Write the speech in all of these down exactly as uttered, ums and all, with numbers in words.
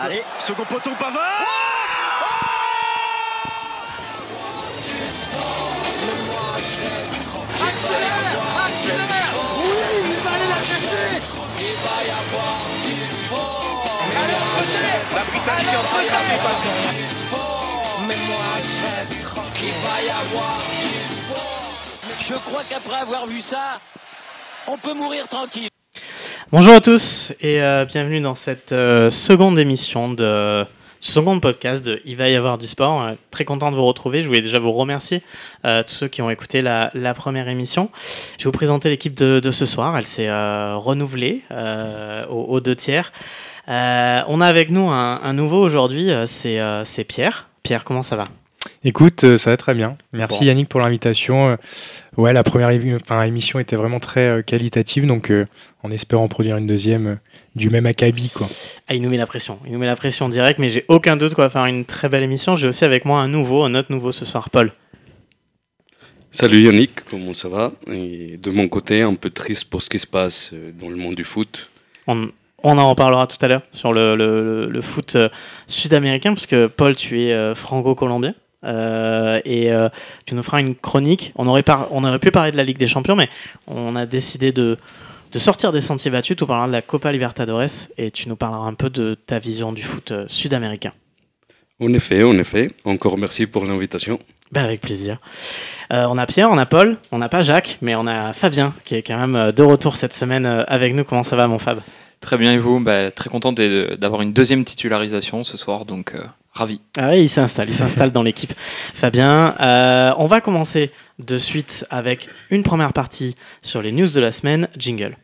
Allez, second poteau, Pavard. Oh, accélère, accélère. Oui, il va aller la chercher. Il va y avoir du sport. Allez, on peut la Britannique est en train de taper Pavard. Mais moi, je reste tranquille. Il va y avoir du sport. Je crois qu'après avoir vu ça, on peut mourir tranquille. Bonjour à tous et euh, bienvenue dans cette euh, seconde émission de euh, seconde podcast de Il va y avoir du sport. Euh, très content de vous retrouver. Je voulais déjà vous remercier euh, tous ceux qui ont écouté la, la première émission. Je vais vous présenter l'équipe de, de ce soir. Elle s'est euh, renouvelée euh, aux, aux deux tiers. Euh, on a avec nous un, un nouveau aujourd'hui. Euh, c'est, euh, c'est Pierre. Pierre, comment ça va ? Écoute, ça va très bien. Merci bon. Yannick pour l'invitation. Ouais, la première émi- enfin, émission était vraiment très qualitative, donc euh, en espérant produire une deuxième euh, du même acabit, quoi. Ah, il nous met la pression. Il nous met la pression direct, mais j'ai aucun doute qu'on va faire une très belle émission. J'ai aussi avec moi un nouveau, un autre nouveau ce soir, Paul. Salut Yannick, comment ça va ? Et de mon côté, un peu triste pour ce qui se passe dans le monde du foot. On... On en reparlera tout à l'heure sur le, le, le foot sud-américain, parce que Paul, tu es euh, franco-colombien euh, et euh, tu nous feras une chronique. On aurait, par- on aurait pu parler de la Ligue des Champions, mais on a décidé de, de sortir des sentiers battus. Tu parleras de la Copa Libertadores et tu nous parleras un peu de ta vision du foot sud-américain. En effet, en effet. Encore merci pour l'invitation. Ben avec plaisir. Euh, on a Pierre, on a Paul, on n'a pas Jacques, mais on a Fabien qui est quand même de retour cette semaine avec nous. Comment ça va, mon Fab ? Très bien, et vous ? Bah, très content d'avoir une deuxième titularisation ce soir, donc euh, ravi. Ah oui, il s'installe, il s'installe dans l'équipe. Fabien, euh, on va commencer de suite avec une première partie sur les news de la semaine. Jingle.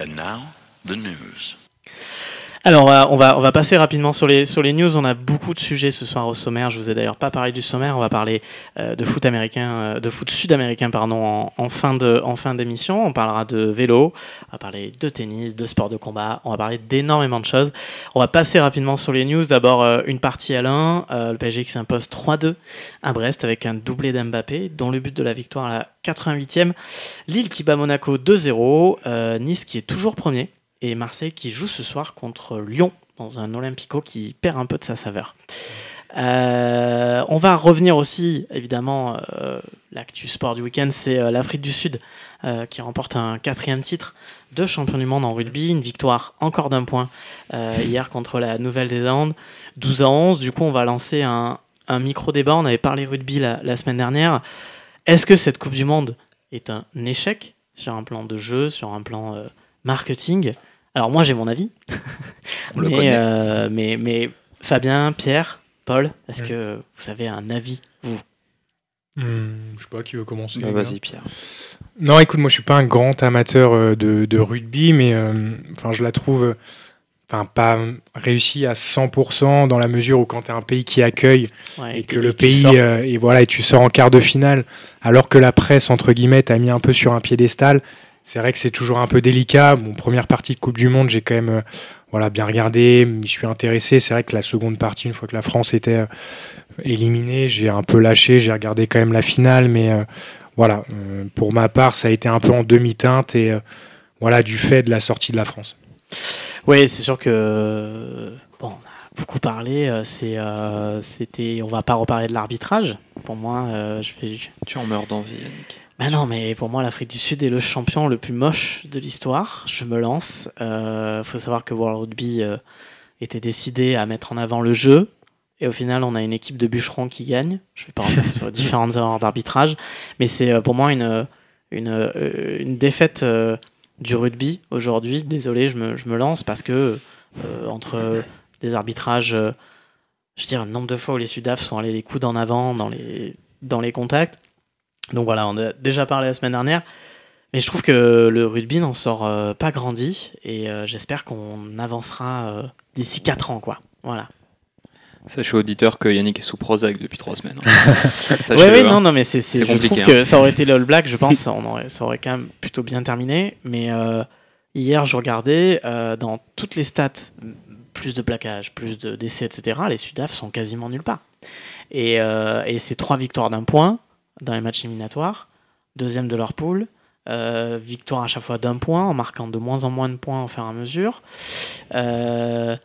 And now, the news. Alors, on va, on va, on va passer rapidement sur les, sur les news. On a beaucoup de sujets ce soir au sommaire. Je vous ai d'ailleurs pas parlé du sommaire. On va parler euh, de foot américain, euh, de foot sud-américain, pardon, en, en fin de, en fin d'émission. On parlera de vélo. On va parler de tennis, de sport de combat. On va parler d'énormément de choses. On va passer rapidement sur les news. D'abord, euh, une partie à l'un. Euh, le P S G qui s'impose trois deux à Brest avec un doublé d'Mbappé, dont le but de la victoire à la quatre-vingt-huitième. Lille qui bat Monaco deux zéro. Euh, nice qui est toujours premier. Et Marseille qui joue ce soir contre Lyon dans un Olympico qui perd un peu de sa saveur. Euh, on va revenir aussi, évidemment, euh, l'actu sport du week-end, c'est euh, l'Afrique du Sud euh, qui remporte un quatrième titre de champion du monde en rugby. Une victoire encore d'un point euh, hier contre la Nouvelle-Zélande, douze à onze. Du coup, on va lancer un, un micro-débat. On avait parlé rugby la, la semaine dernière. Est-ce que cette Coupe du Monde est un échec sur un plan de jeu, sur un plan euh, marketing ? Alors moi j'ai mon avis, mais, euh, mais, mais Fabien, Pierre, Paul, est-ce mmh. que vous avez un avis, vous ? mmh, Je sais pas qui veut commencer. Ah, vas-y Pierre. Non écoute, moi je suis pas un grand amateur de, de rugby, mais euh, enfin, je la trouve enfin, pas réussie à cent pour cent dans la mesure où quand t'es un pays qui accueille ouais, et, et que le pays, euh, et voilà, et tu sors en quart de finale, alors que la presse, entre guillemets, t'a mis un peu sur un piédestal. C'est vrai que c'est toujours un peu délicat. Bon, première partie de Coupe du Monde, j'ai quand même euh, voilà, bien regardé, je suis intéressé. C'est vrai que la seconde partie, une fois que la France était euh, éliminée, j'ai un peu lâché, j'ai regardé quand même la finale. Mais euh, voilà, euh, pour ma part, ça a été un peu en demi-teinte et euh, voilà, du fait de la sortie de la France. Oui, c'est sûr que... Bon. Beaucoup parlé, c'est, euh, c'était, on va pas reparler de l'arbitrage. Pour moi, euh, je vais. Tu en meurs d'envie, Yannick. Ben non, mais pour moi, l'Afrique du Sud est le champion le plus moche de l'histoire. Je me lance. Il euh, faut savoir que World Rugby euh, était décidé à mettre en avant le jeu. Et au final, on a une équipe de bûcherons qui gagne. Je vais pas revenir sur les différentes erreurs d'arbitrage. Mais c'est pour moi une, une, une défaite euh, du rugby aujourd'hui. Désolé, je me, je me lance parce que euh, entre. Des arbitrages, euh, je veux dire, le nombre de fois où les Sudaf sont allés les coudes en avant dans les, dans les contacts. Donc voilà, on a déjà parlé la semaine dernière. Mais je trouve que le rugby n'en sort euh, pas grandi. Et euh, j'espère qu'on avancera euh, d'ici quatre ans, quoi. Voilà. Sachez, auditeur, que Yannick est sous Prozac depuis trois semaines. Oui, ouais, hein. non, non, mais c'est, c'est, c'est je compliqué. Je trouve hein. que ça aurait été l'All Black, je pense. on aurait, ça aurait quand même plutôt bien terminé. Mais euh, hier, je regardais euh, dans toutes les stats... plus de plaquages, plus de décès, et cetera, les Sudaf sont quasiment nulle part. Et, euh, et ces trois victoires d'un point, dans les matchs éliminatoires, deuxième de leur poule, euh, victoire à chaque fois d'un point, en marquant de moins en moins de points au fur et à mesure. Euh,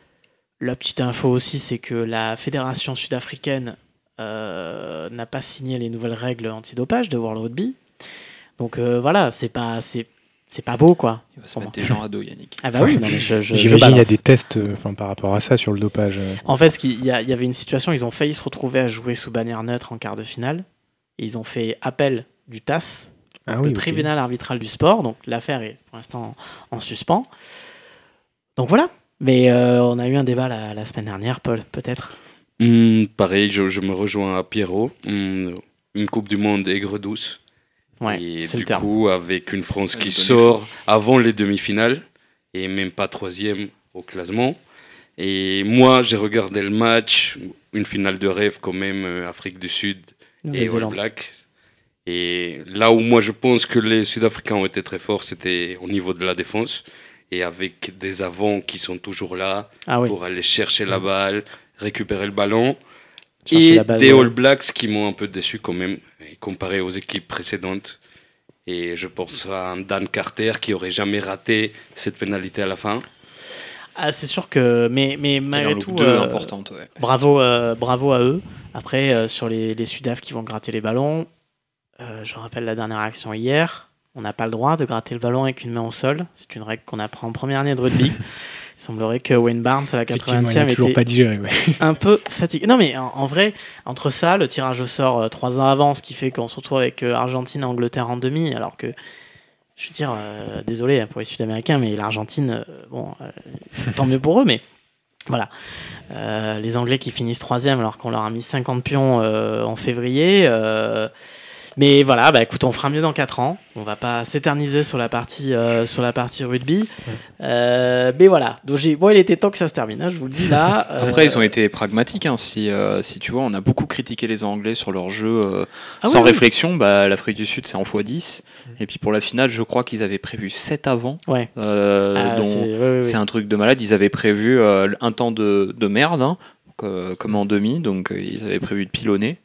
la petite info aussi, c'est que la fédération sud-africaine euh, n'a pas signé les nouvelles règles antidopage de World Rugby. Donc euh, voilà, c'est pas... C'est... C'est pas beau, quoi. Il va se mettre des gens à dos, Yannick. Ah bah oui, non, mais je, je, j'imagine il y a des tests euh, par rapport à ça sur le dopage. Euh. En fait, il y, y avait une situation, ils ont failli se retrouver à jouer sous bannière neutre en quart de finale. Et ils ont fait appel du T A S, ah le oui, tribunal okay. arbitral du sport. Donc l'affaire est pour l'instant en, en suspens. Donc voilà. Mais euh, on a eu un débat la, la semaine dernière, Paul, peut-être. Mmh, pareil, je, je me rejoins à Pierrot. Mmh, une Coupe du Monde aigre-douce. Ouais, et du coup, avec une France qui sort avant les demi-finales et même pas troisième au classement. Et moi, j'ai regardé le match, une finale de rêve quand même, euh, Afrique du Sud et All Blacks. Et là où moi, je pense que les Sud-Africains ont été très forts, c'était au niveau de la défense. Et avec des avants qui sont toujours là ah oui. pour aller chercher mmh. la balle, récupérer le ballon. Chercher et balle, des ouais. All Blacks qui m'ont un peu déçu quand même, comparé aux équipes précédentes. Et je pense à un Dan Carter qui n'aurait jamais raté cette pénalité à la fin. Ah, c'est sûr que... Mais, mais malgré tout, euh, ouais. bravo, euh, bravo à eux. Après, euh, sur les, les Sudaf qui vont gratter les ballons, euh, je rappelle la dernière action hier, on n'a pas le droit de gratter le ballon avec une main au sol. C'est une règle qu'on apprend en première année de rugby. Il semblerait que Wayne Barnes, à la quatre-vingtième, était pas digéré, ouais. un peu fatigué. Non, mais en, en vrai, entre ça, le tirage au sort euh, trois ans avant, ce qui fait qu'on se retrouve avec euh, Argentine et Angleterre en demi, alors que, je veux dire, euh, désolé pour les Sud-Américains, mais l'Argentine, euh, bon, euh, tant mieux pour eux, mais voilà. Euh, les Anglais qui finissent troisième alors qu'on leur a mis cinquante pions euh, en février. Euh, mais voilà, bah, écoute, on fera mieux dans quatre ans. On va pas s'éterniser sur la partie, euh, sur la partie rugby. Euh, mais voilà, donc j'ai... Bon, il était temps que ça se termine, hein, je vous le dis là. Euh... Après, ils ont été pragmatiques. Hein, si, euh, si tu vois, on a beaucoup critiqué les Anglais sur leur jeu euh, ah, sans oui, réflexion. Oui. Bah, l'Afrique du Sud, c'est en fois dix. Et puis pour la finale, je crois qu'ils avaient prévu sept avant. Ouais. Euh, ah, donc, c'est... Oui, oui, oui. c'est un truc de malade. Ils avaient prévu euh, un temps de, de merde, hein, euh, comme en demi. Donc euh, ils avaient prévu de pilonner.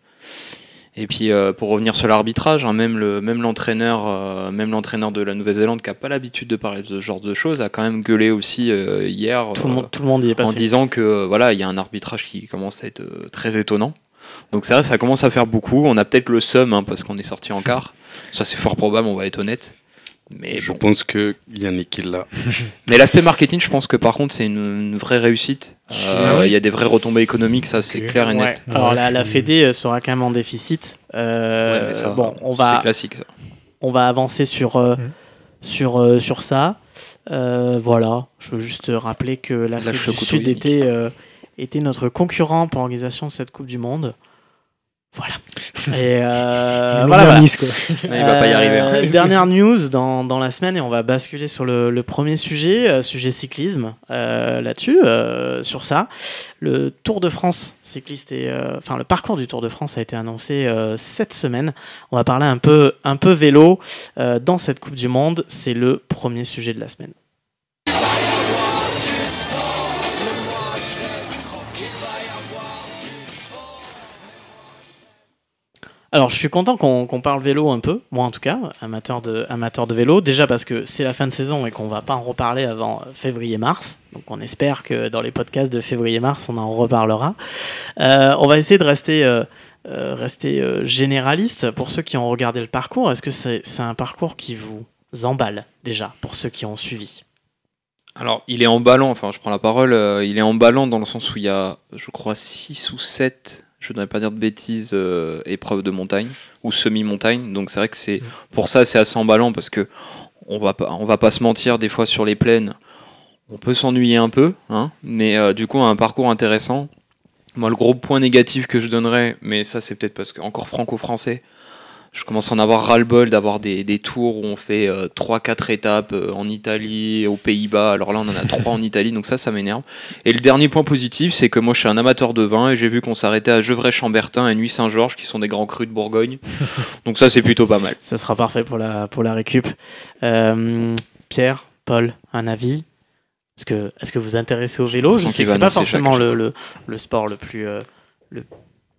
Et puis euh, pour revenir sur l'arbitrage, hein, même, le, même, l'entraîneur, euh, même l'entraîneur de la Nouvelle-Zélande qui n'a pas l'habitude de parler de ce genre de choses a quand même gueulé aussi euh, hier tout le monde, euh, tout le monde y est passé. En disant que euh, voilà, il y a un arbitrage qui commence à être euh, très étonnant. Donc ça, ça commence à faire beaucoup. On a peut-être le seum hein, parce qu'on est sorti en quart. Ça c'est fort probable, on va être honnête. Mais je bon. pense que Yannick il l'a. Mais l'aspect marketing, je pense que par contre c'est une, une vraie réussite. Euh, il y a des vraies retombées économiques, ça c'est okay. clair et net. Ouais. Alors ouais. la, la Fédé sera quand même en déficit. Euh, ouais, ça, bon, on va, c'est classique ça. On va avancer sur euh, mmh. sur euh, sur ça. Euh, voilà, je veux juste rappeler que l'Afrique du Sud était euh, était notre concurrent pour l'organisation de cette Coupe du Monde. Voilà. Et euh, voilà, voilà. Nice, quoi. Mais il va pas y arriver. Hein. Euh, dernière news dans, dans la semaine et on va basculer sur le, le premier sujet, euh, sujet cyclisme. Euh, là-dessus, euh, sur ça, le Tour de France cycliste et enfin euh, le parcours du Tour de France a été annoncé euh, cette semaine. On va parler un peu un peu vélo euh, dans cette Coupe du Monde. C'est le premier sujet de la semaine. Alors, je suis content qu'on, qu'on parle vélo un peu, moi en tout cas, amateur de, amateur de vélo, déjà parce que c'est la fin de saison et qu'on ne va pas en reparler avant février-mars, donc on espère que dans les podcasts de février-mars, on en reparlera. Euh, on va essayer de rester, euh, euh, rester euh, généraliste. Pour ceux qui ont regardé le parcours, est-ce que c'est, c'est un parcours qui vous emballe déjà, pour ceux qui ont suivi ? Alors, il est emballant, enfin je prends la parole, euh, il est emballant dans le sens où il y a, je crois, six ou sept... je ne voudrais pas dire de bêtises, euh, épreuve de montagne ou semi-montagne. Donc c'est vrai que c'est, pour ça c'est assez emballant parce que on va pas, on va pas se mentir, des fois sur les plaines, on peut s'ennuyer un peu, hein, mais euh, du coup un parcours intéressant. Moi le gros point négatif que je donnerais, mais ça c'est peut-être parce que encore franco-français, je commence à en avoir ras-le-bol d'avoir des, des tours où on fait euh, trois quatre étapes euh, en Italie, aux Pays-Bas. Alors là, on en a trois en Italie, donc ça, ça m'énerve. Et le dernier point positif, c'est que moi, je suis un amateur de vin et j'ai vu qu'on s'arrêtait à Gevrey-Chambertin et Nuits-Saint-Georges, qui sont des grands crus de Bourgogne. Donc ça, c'est plutôt pas mal. Ça sera parfait pour la, pour la récup. Euh, Pierre, Paul, un avis ? Est-ce que, est-ce que vous vous intéressez au vélo ? Je, je sais que c'est pas forcément le, le, le sport le plus, euh, le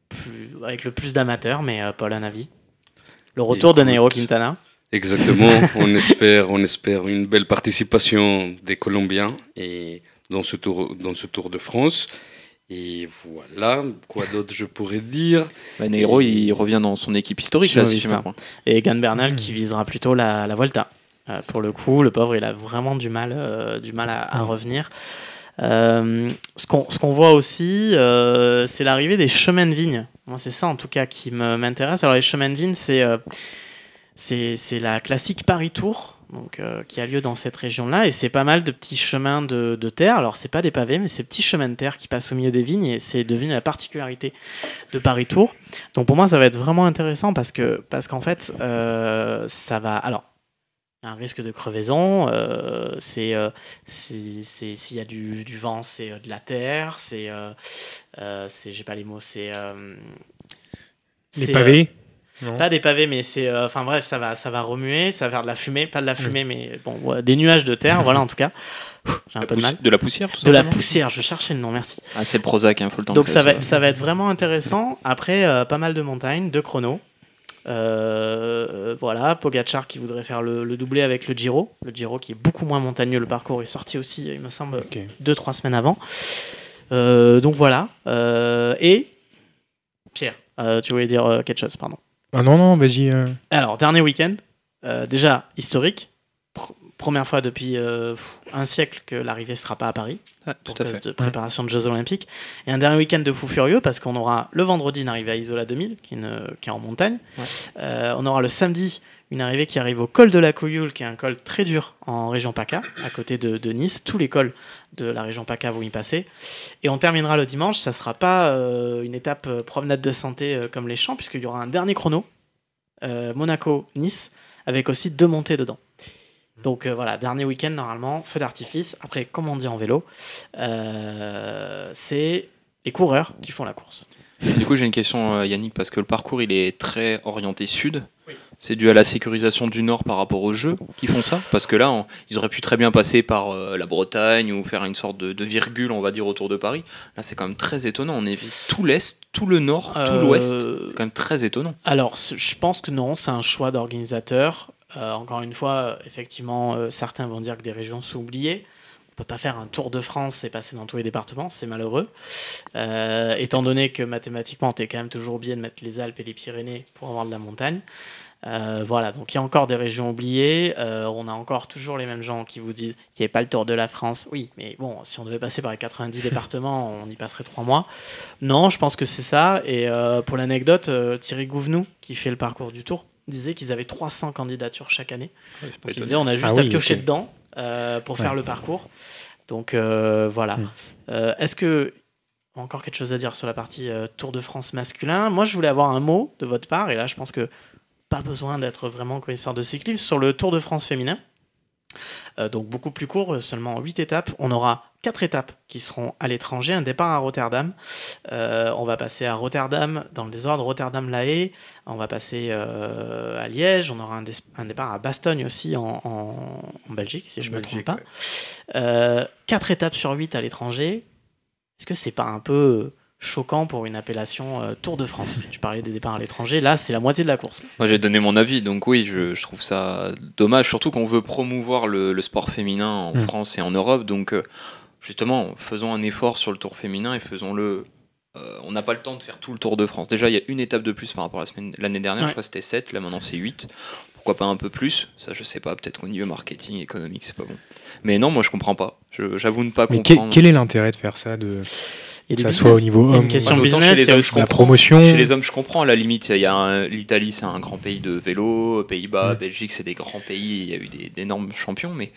plus... avec le plus d'amateurs, mais euh, Paul, un avis ? Le retour Écoute, de Nairo Quintana. Exactement, on espère, on espère une belle participation des Colombiens et dans ce tour, dans ce Tour de France. Et voilà, quoi d'autre je pourrais dire. Bah, Nairo, et... il revient dans son équipe historique. Là, si je et Egan Bernal mmh. qui visera plutôt la, la Volta. Euh, pour le coup, le pauvre, il a vraiment du mal, euh, du mal à, à mmh. revenir. Euh, ce, qu'on, ce qu'on voit aussi, euh, c'est l'arrivée des chemins de vigne. Moi, c'est ça, en tout cas, qui me, m'intéresse. Alors, les chemins de vigne, c'est, euh, c'est, c'est la classique Paris-Tours. Donc, euh, qui a lieu dans cette région-là, et c'est pas mal de petits chemins de, de terre. Alors, c'est pas des pavés, mais c'est des petits chemins de terre qui passent au milieu des vignes, et c'est devenu la particularité de Paris-Tours. Donc, pour moi, ça va être vraiment intéressant parce que, parce qu'en fait, euh, ça va. Alors, un risque de crevaison, euh, c'est, euh, c'est, c'est s'il y a du, du vent, c'est euh, de la terre, c'est, euh, euh, c'est, j'ai pas les mots, c'est euh, les c'est, pavés. Euh, Non. Pas des pavés, mais c'est. Euh, enfin bref, ça va, ça va remuer, ça va faire de la fumée, pas de la fumée, oui. mais bon, ouais, des nuages de terre, voilà en tout cas. Ouh, j'ai un la peu poussi- de mal. De la poussière, tout ça. De la poussière, je cherchais le nom, merci. Ah, c'est le Prozac, il hein, faut le temps. Donc ça, ça va, ça va être vraiment intéressant. Après, euh, pas mal de montagnes, de chronos. Euh, euh, voilà, Pogacar qui voudrait faire le, le doublé avec le Giro. Le Giro qui est beaucoup moins montagneux, le parcours est sorti aussi, il me semble, okay. deux, trois semaines avant. Euh, donc voilà. Euh, et. Pierre, euh, tu voulais dire euh, quelque chose, pardon. Ah non, non, vas-y. Euh... Alors, dernier week-end, euh, déjà historique. Pr- première fois depuis euh, un siècle que l'arrivée ne sera pas à Paris. Ouais, pour cause de préparation ouais. de Jeux Olympiques. Et un dernier week-end de fou furieux, parce qu'on aura le vendredi une arrivée à Isola deux mille, qui est, une, qui est en montagne. Ouais. Euh, on aura le samedi une arrivée qui arrive au col de la Couilloule, qui est un col très dur en région PACA, à côté de, de Nice. Tous les cols de la région PACA vont y passer. Et on terminera le dimanche. Ça ne sera pas euh, une étape euh, promenade de santé euh, comme les champs, puisqu'il y aura un dernier chrono, euh, Monaco-Nice, avec aussi deux montées dedans. Donc euh, voilà, dernier week-end normalement, feu d'artifice. Après, comme on dit en vélo, euh, c'est les coureurs qui font la course. Du coup, j'ai une question euh, Yannick, parce que le parcours, il est très orienté sud. Oui. C'est dû à la sécurisation du Nord par rapport aux Jeux qui font ça, parce que là, on, ils auraient pu très bien passer par euh, la Bretagne ou faire une sorte de, de virgule, on va dire, autour de Paris. Là, c'est quand même très étonnant. On évite tout l'Est, tout le Nord, tout euh... l'Ouest. C'est quand même très étonnant. Alors, je pense que non, c'est un choix d'organisateur. Euh, encore une fois, effectivement, euh, certains vont dire que des régions sont oubliées. On ne peut pas faire un Tour de France et passer dans tous les départements, c'est malheureux. Euh, étant donné que mathématiquement, tu es quand même toujours obligé de mettre les Alpes et les Pyrénées pour avoir de la montagne. Euh, voilà, donc il y a encore des régions oubliées, euh, on a encore toujours les mêmes gens qui vous disent qu'il n'y avait pas le Tour de la France. Oui, mais bon, si on devait passer par les quatre-vingt-dix départements, on y passerait trois mois. Non, je pense que c'est ça. Et euh, pour l'anecdote, euh, Thierry Gouvenou, qui fait le parcours du Tour, disait qu'ils avaient trois cents candidatures chaque année. Ouais, donc il disait on a juste ah, à oui, piocher okay. dedans euh, pour ouais. faire le parcours. Donc euh, voilà. Mmh. Euh, est-ce que... Encore quelque chose à dire sur la partie euh, Tour de France masculin. Moi, je voulais avoir un mot de votre part, et là, je pense que pas besoin d'être vraiment connaisseur de cyclisme. Sur le Tour de France féminin, euh, donc beaucoup plus court, seulement huit étapes, on aura quatre étapes qui seront à l'étranger, un départ à Rotterdam, euh, on va passer à Rotterdam dans le désordre, Rotterdam La Haye, on va passer euh, à Liège, on aura un, dé- un départ à Bastogne aussi en, en, en Belgique, si je ne me trompe pas. Ouais. Euh, quatre étapes sur huit à l'étranger, est-ce que c'est pas un peu... choquant pour une appellation euh, Tour de France. Tu parlais des départs à l'étranger, là c'est la moitié de la course. Moi j'ai donné mon avis, donc oui, je, je trouve ça dommage, surtout qu'on veut promouvoir le, le sport féminin en mmh. France et en Europe, donc euh, justement, faisons un effort sur le Tour féminin et faisons-le. Euh, on n'a pas le temps de faire tout le Tour de France. Déjà, il y a une étape de plus par rapport à la semaine, l'année dernière, ouais. je crois que c'était sept, là maintenant c'est huit. Pourquoi pas un peu plus ? Ça, je sais pas, peut-être au niveau marketing, économique, c'est pas bon. Mais non, moi je comprends pas. Je, j'avoue ne pas Mais comprendre. Mais quel, quel est l'intérêt de faire ça de... Que ça business. Soit au niveau homme, question ouais, business, chez les hommes, la promotion. Chez les hommes, je comprends. À la limite, il y a un, l'Italie, c'est un grand pays de vélo. Pays-Bas, mmh. Belgique, c'est des grands pays. Il y a eu des, d'énormes champions. Mais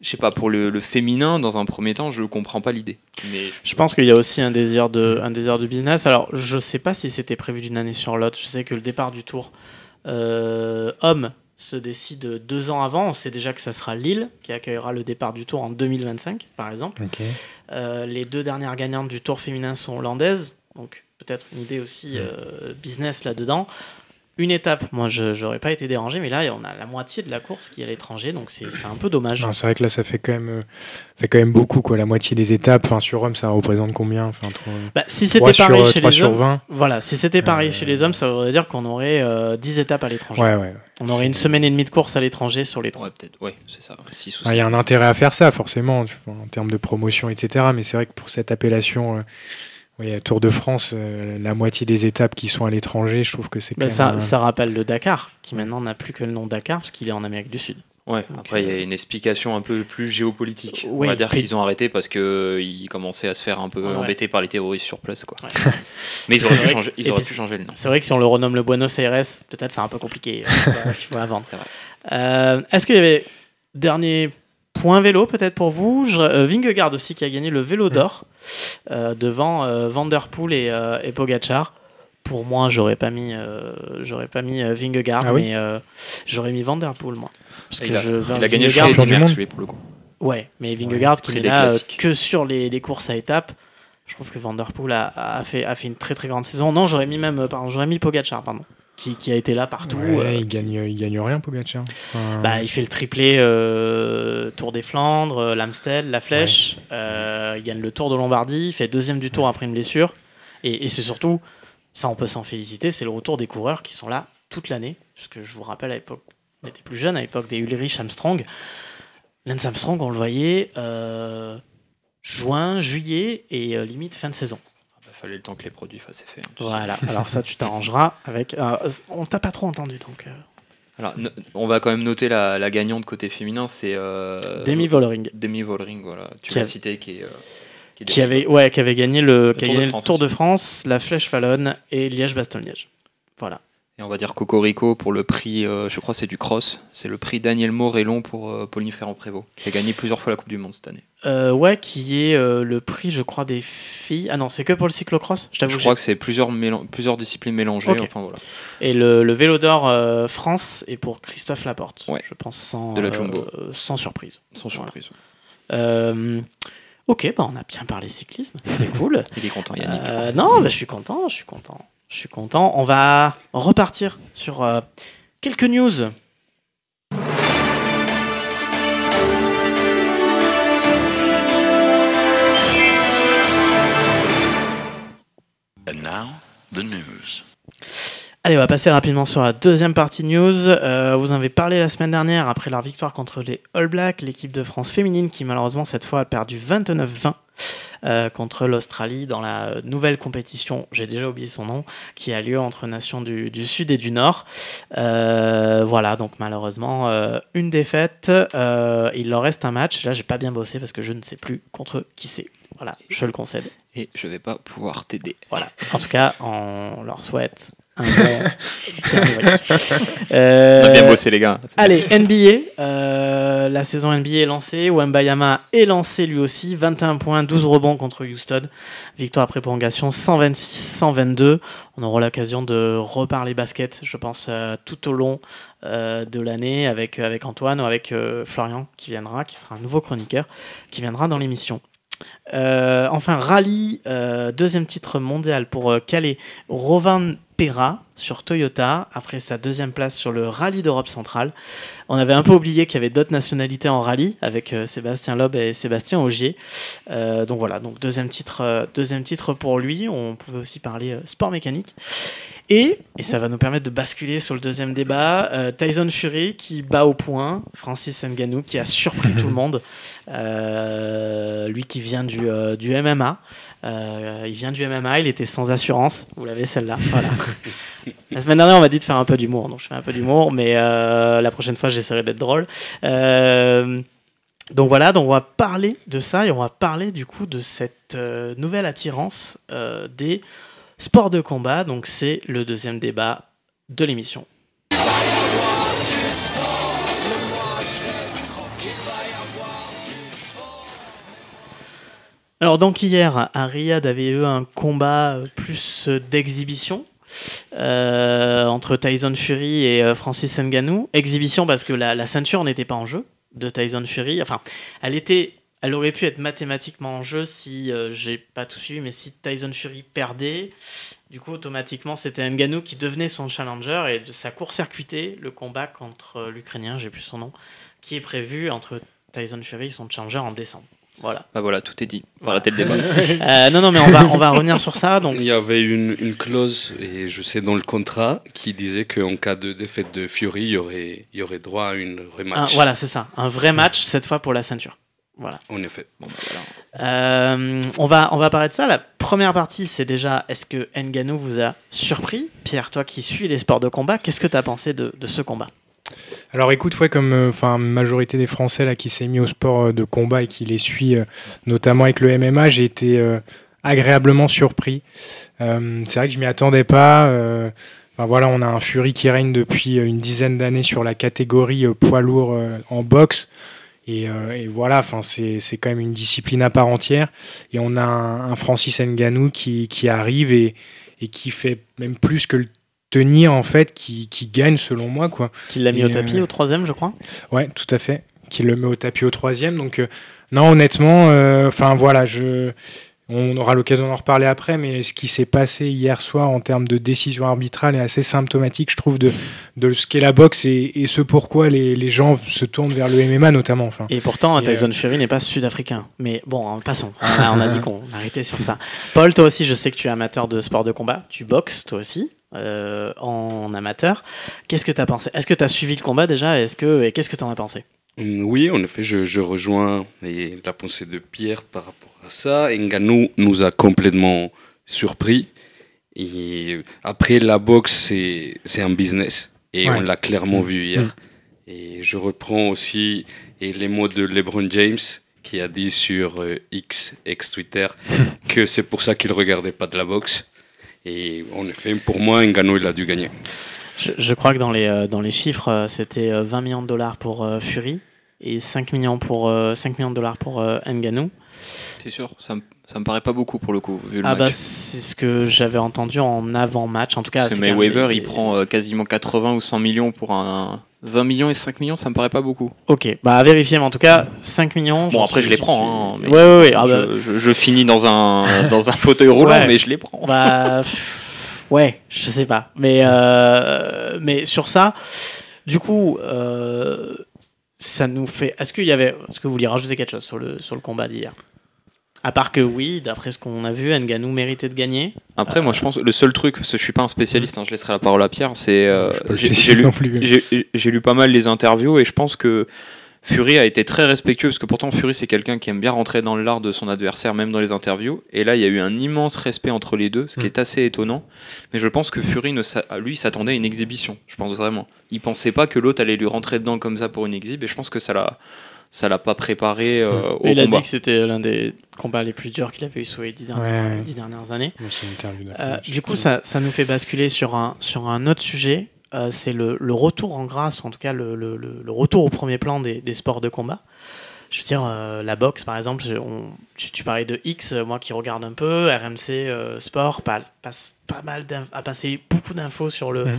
je sais pas, pour le, le féminin, dans un premier temps, je comprends pas l'idée. Mais je pense qu'il y a aussi un désir de, un désir de business. Alors, je sais pas si c'était prévu d'une année sur l'autre. Je sais que le départ du Tour euh, homme se décide deux ans avant. On sait déjà que ça sera Lille qui accueillera le départ du Tour en deux mille vingt-cinq, par exemple. Okay. Euh, les deux dernières gagnantes du Tour féminin sont hollandaises, donc peut-être une idée aussi euh, business là-dedans. une étape. Moi, je j'aurais pas été dérangé, mais là, on a la moitié de la course qui est à l'étranger, donc c'est, c'est un peu dommage. Non, c'est vrai que là, ça fait quand même, euh, fait quand même beaucoup, quoi. La moitié des étapes. Enfin, sur Rome, ça représente combien enfin, trop, bah, si c'était pareil sur, chez les hommes, vingt Voilà, si c'était pareil euh... chez les hommes, ça voudrait dire qu'on aurait euh, dix étapes à l'étranger. Ouais, ouais. On aurait c'est... une semaine et demie de course à l'étranger sur les trois. Ouais, peut-être, ouais, c'est ça. six ou sept. Il y a un intérêt à faire ça, forcément, en termes de promotion, et cetera. Mais c'est vrai que pour cette appellation. Euh... Oui, Tour de France, euh, la moitié des étapes qui sont à l'étranger, je trouve que c'est bah quand ça, même... Ça rappelle le Dakar, qui maintenant n'a plus que le nom Dakar, parce qu'il est en Amérique du Sud. Ouais, donc après, il euh... y a une explication un peu plus géopolitique. Oui, on va dire puis... qu'ils ont arrêté parce qu'ils commençaient à se faire un peu ouais, embêtés ouais. par les terroristes sur place. Quoi. Ouais. Mais ils auraient, pu changer, ils auraient pu changer le nom. C'est vrai que si on le renomme le Buenos Aires, peut-être c'est un peu compliqué. Je vois vendre. Euh, est-ce qu'il y avait... Dernier... Point vélo peut-être pour vous, Je, euh, Vingegaard aussi qui a gagné le vélo d'or euh, devant euh, Van Der Poel et, euh, et Pogacar. Pour moi, j'aurais pas mis, euh, j'aurais pas mis Vingegaard, ah oui mais euh, j'aurais mis Van Der Poel moi. Parce que il, a, je, il a gagné Vingegaard, le champion du monde celui pour le coup. Ouais, mais Vingegaard ouais, qui n'est là euh, que sur les, les courses à étapes. Je trouve que Van Der Poel a, a fait a fait une très très grande saison. Non, j'aurais mis même, pardon, j'aurais mis Pogacar, pardon. Qui, qui a été là partout. Ouais, euh, il, gagne, il gagne rien, Pogacar. Enfin... Bah, il fait le triplé euh, Tour des Flandres, euh, l'Amstel, la Flèche. Ouais. Euh, il gagne le Tour de Lombardie. Il fait deuxième du Tour ouais. après une blessure. Et, et c'est surtout, ça on peut s'en féliciter, c'est le retour des coureurs qui sont là toute l'année. Parce que je vous rappelle, à l'époque, on était plus jeune, à l'époque des Ulrich Armstrong. Lance Armstrong, on le voyait euh, juin, juillet et euh, limite fin de saison. Fallait le temps que les produits fassent effet. Hein, voilà, sais. Alors ça, tu t'arrangeras avec. Euh, on t'a pas trop entendu donc. Euh... Alors, no, on va quand même noter la, la gagnante côté féminin, c'est. Euh, Demi Vollering. Demi Vollering, voilà. Tu l'as cité, qui est. Euh, qui, est qui avait, ouais, qui avait gagné le, le, qui Tour, gagné de le Tour de France, la Flèche Wallonne et Liège-Bastogne-Liège. Voilà. Et on va dire Cocorico pour le prix, euh, je crois que c'est du cross, c'est le prix Daniel Morellon pour euh, Pauline Ferrand-Prévot, qui a gagné plusieurs fois la Coupe du Monde cette année. Euh, ouais, qui est euh, le prix, je crois, des filles. Ah non, c'est que pour le cyclocross. Je, je crois que c'est plusieurs, méla- plusieurs disciplines mélangées. Okay. Enfin, voilà. Et le, le vélo d'or euh, France est pour Christophe Laporte, ouais. je pense, sans, de la Jumbo. Euh, sans surprise. Sans surprise, voilà. ouais. euh, Ok, bah, on a bien parlé cyclisme, c'est cool. Il est content, Yannick. Euh, non, bah, je suis content, je suis content. Je suis content. On va repartir sur euh, quelques news. And now, the news. Allez, on va passer rapidement sur la deuxième partie news. Euh, vous en avez parlé la semaine dernière après leur victoire contre les All Blacks, l'équipe de France féminine qui malheureusement cette fois a perdu vingt-neuf vingt. Euh, contre l'Australie dans la nouvelle compétition, j'ai déjà oublié son nom, qui a lieu entre nations du, du Sud et du Nord. Euh, voilà, donc malheureusement, euh, une défaite. Euh, il leur reste un match. Là, j'ai pas bien bossé parce que je ne sais plus contre qui c'est. Voilà, je le concède. Et je vais pas pouvoir t'aider. Voilà. En tout cas, on leur souhaite un bon dernier voyage. Euh, on a bien bossé, les gars. Allez, N B A. Euh, la saison N B A est lancée. Wembanyama est lancé lui aussi. vingt et un points, douze rebonds contre Houston. Victoire après prolongation cent vingt-six à cent vingt-deux. On aura l'occasion de reparler basket, je pense, euh, tout au long euh, de l'année avec, avec Antoine ou avec euh, Florian qui viendra, qui sera un nouveau chroniqueur, qui viendra dans l'émission. Euh, enfin, rallye, euh, deuxième titre mondial pour euh, Calais, Rovan Perra sur Toyota, après sa deuxième place sur le rallye d'Europe centrale. On avait un peu oublié qu'il y avait d'autres nationalités en rallye, avec euh, Sébastien Loeb et Sébastien Ogier. Euh, donc voilà, donc deuxième titre, euh, deuxième titre pour lui. On pouvait aussi parler euh, sport mécanique. Et, et ça va nous permettre de basculer sur le deuxième débat, euh, Tyson Fury qui bat au point, Francis Ngannou qui a surpris tout le monde, euh, lui qui vient du, euh, du M M A, euh, il vient du M M A, il était sans assurance, vous l'avez celle-là, voilà. La semaine dernière on m'a dit de faire un peu d'humour, donc je fais un peu d'humour, mais euh, la prochaine fois j'essaierai d'être drôle. Euh, donc voilà, donc on va parler de ça et on va parler du coup de cette euh, nouvelle attirance euh, des... sport de combat, donc c'est le deuxième débat de l'émission. Alors donc hier, à Riyad avait eu un combat plus d'exhibition euh, entre Tyson Fury et Francis Ngannou. Exhibition parce que la, la ceinture n'était pas en jeu de Tyson Fury. Enfin, elle était... elle aurait pu être mathématiquement en jeu si, euh, j'ai pas tout suivi, mais si Tyson Fury perdait, du coup, automatiquement, c'était Ngannou qui devenait son challenger et ça court-circuitait le combat contre euh, l'Ukrainien, j'ai plus son nom, qui est prévu entre Tyson Fury et son challenger en décembre. Voilà. Bah voilà, tout est dit. On va arrêter le débat. euh, non, non, mais on va, on va revenir sur ça. Donc. Il y avait une, une clause, et je sais, dans le contrat, qui disait qu'en cas de défaite de Fury, il y aurait, il y aurait droit à une rematch. Un, voilà, c'est ça. Un vrai match, cette fois pour la ceinture. Voilà. En effet. Bon, bah voilà. euh, on, va, on va parler de ça. La première partie, c'est déjà, est-ce que Ngannou vous a surpris ? Pierre, toi qui suis les sports de combat, qu'est-ce que tu as pensé de, de ce combat ? Alors écoute, ouais, comme euh, enfin majorité des Français là qui s'est mis au sport euh, de combat et qui les suit, euh, notamment avec le M M A, j'ai été euh, agréablement surpris. Euh, c'est vrai que je m'y attendais pas. Euh, enfin voilà, on a un Fury qui règne depuis une dizaine d'années sur la catégorie euh, poids lourd euh, en boxe. Et, euh, et voilà, enfin c'est c'est quand même une discipline à part entière. Et on a un, un Francis Ngannou qui qui arrive et et qui fait même plus que le tenir en fait qui, qui gagne selon moi quoi. Qui l'a mis et, au tapis euh, au troisième je crois. Ouais tout à fait, qui le met au tapis au troisième donc euh, non honnêtement enfin euh, voilà je on aura l'occasion d'en reparler après mais ce qui s'est passé hier soir en termes de décision arbitrale est assez symptomatique je trouve de, de ce qu'est la boxe et, et ce pourquoi les, les gens se tournent vers le M M A notamment. Fin. Et pourtant et Tyson euh... Fury n'est pas sud-africain mais bon passons, ah, on a dit qu'on arrêtait sur ça. Paul toi aussi je sais que tu es amateur de sport de combat, tu boxes toi aussi. Euh, en amateur. Qu'est-ce que tu as pensé ? Est-ce que tu as suivi le combat déjà ? Est-ce que, et qu'est-ce que tu en as pensé ? Oui, en effet, je, je rejoins la pensée de Pierre par rapport à ça. Ngannou nous a complètement surpris. Et après, la boxe, c'est, c'est un business. Et ouais. On l'a clairement vu hier. Mmh. Et je reprends aussi les mots de LeBron James qui a dit sur euh, X, ex-Twitter, que c'est pour ça qu'il ne regardait pas de la boxe. Et en effet, pour moi, Ngannou, il a dû gagner. Je, je crois que dans les, euh, dans les chiffres, c'était vingt millions de dollars pour euh, Fury et cinq millions, pour, euh, cinq millions de dollars pour euh, Ngannou. C'est sûr, ça me, ça me paraît pas beaucoup pour le coup, vu le ah match. Bah, c'est ce que j'avais entendu en avant-match. En tout cas, c'est Mayweather, des... il prend euh, quasiment quatre-vingts ou cent millions pour un... vingt millions et cinq millions, ça me paraît pas beaucoup. Ok, bah à vérifier, mais en tout cas, cinq millions... Bon, après, suis, je les prends. Hein, mais ouais, ouais, ouais. Ah bah... je, je, je finis dans un, dans un fauteuil roulant, ouais. Mais je les prends. Bah, ouais, je sais pas. Mais, euh, mais sur ça, du coup, euh, ça nous fait... Est-ce qu'il y avait... Est-ce que vous vouliez rajouter quelque chose sur le, sur le combat d'hier ? À part que oui, d'après ce qu'on a vu, Ngannou méritait de gagner. Après, euh... moi, je pense le seul truc, parce que je suis pas un spécialiste, hein, je laisserai la parole à Pierre. C'est euh, j'ai, j'ai, lu, j'ai, j'ai lu pas mal les interviews et je pense que Fury a été très respectueux parce que pourtant Fury c'est quelqu'un qui aime bien rentrer dans le lard de son adversaire, même dans les interviews. Et là, il y a eu un immense respect entre les deux, ce qui mmh. est assez étonnant. Mais je pense que Fury, ne sa- lui, s'attendait à une exhibition. Je pense vraiment. Il pensait pas que l'autre allait lui rentrer dedans comme ça pour une exhibe. Et je pense que ça l'a. Ça l'a pas préparé euh, au combat. Il a dit que c'était l'un des combats les plus durs qu'il avait eu sous les dix dernières, ouais, ouais. dix dernières années. Euh, du coup, ça, ça nous fait basculer sur un, sur un autre sujet. Euh, c'est le, le retour en grâce, ou en tout cas le, le, le retour au premier plan des, des sports de combat. Je veux dire, euh, la boxe, par exemple, on, tu, tu parlais de X, moi qui regarde un peu, R M C euh, Sport pas, passe pas mal a passé beaucoup d'infos sur le, ouais.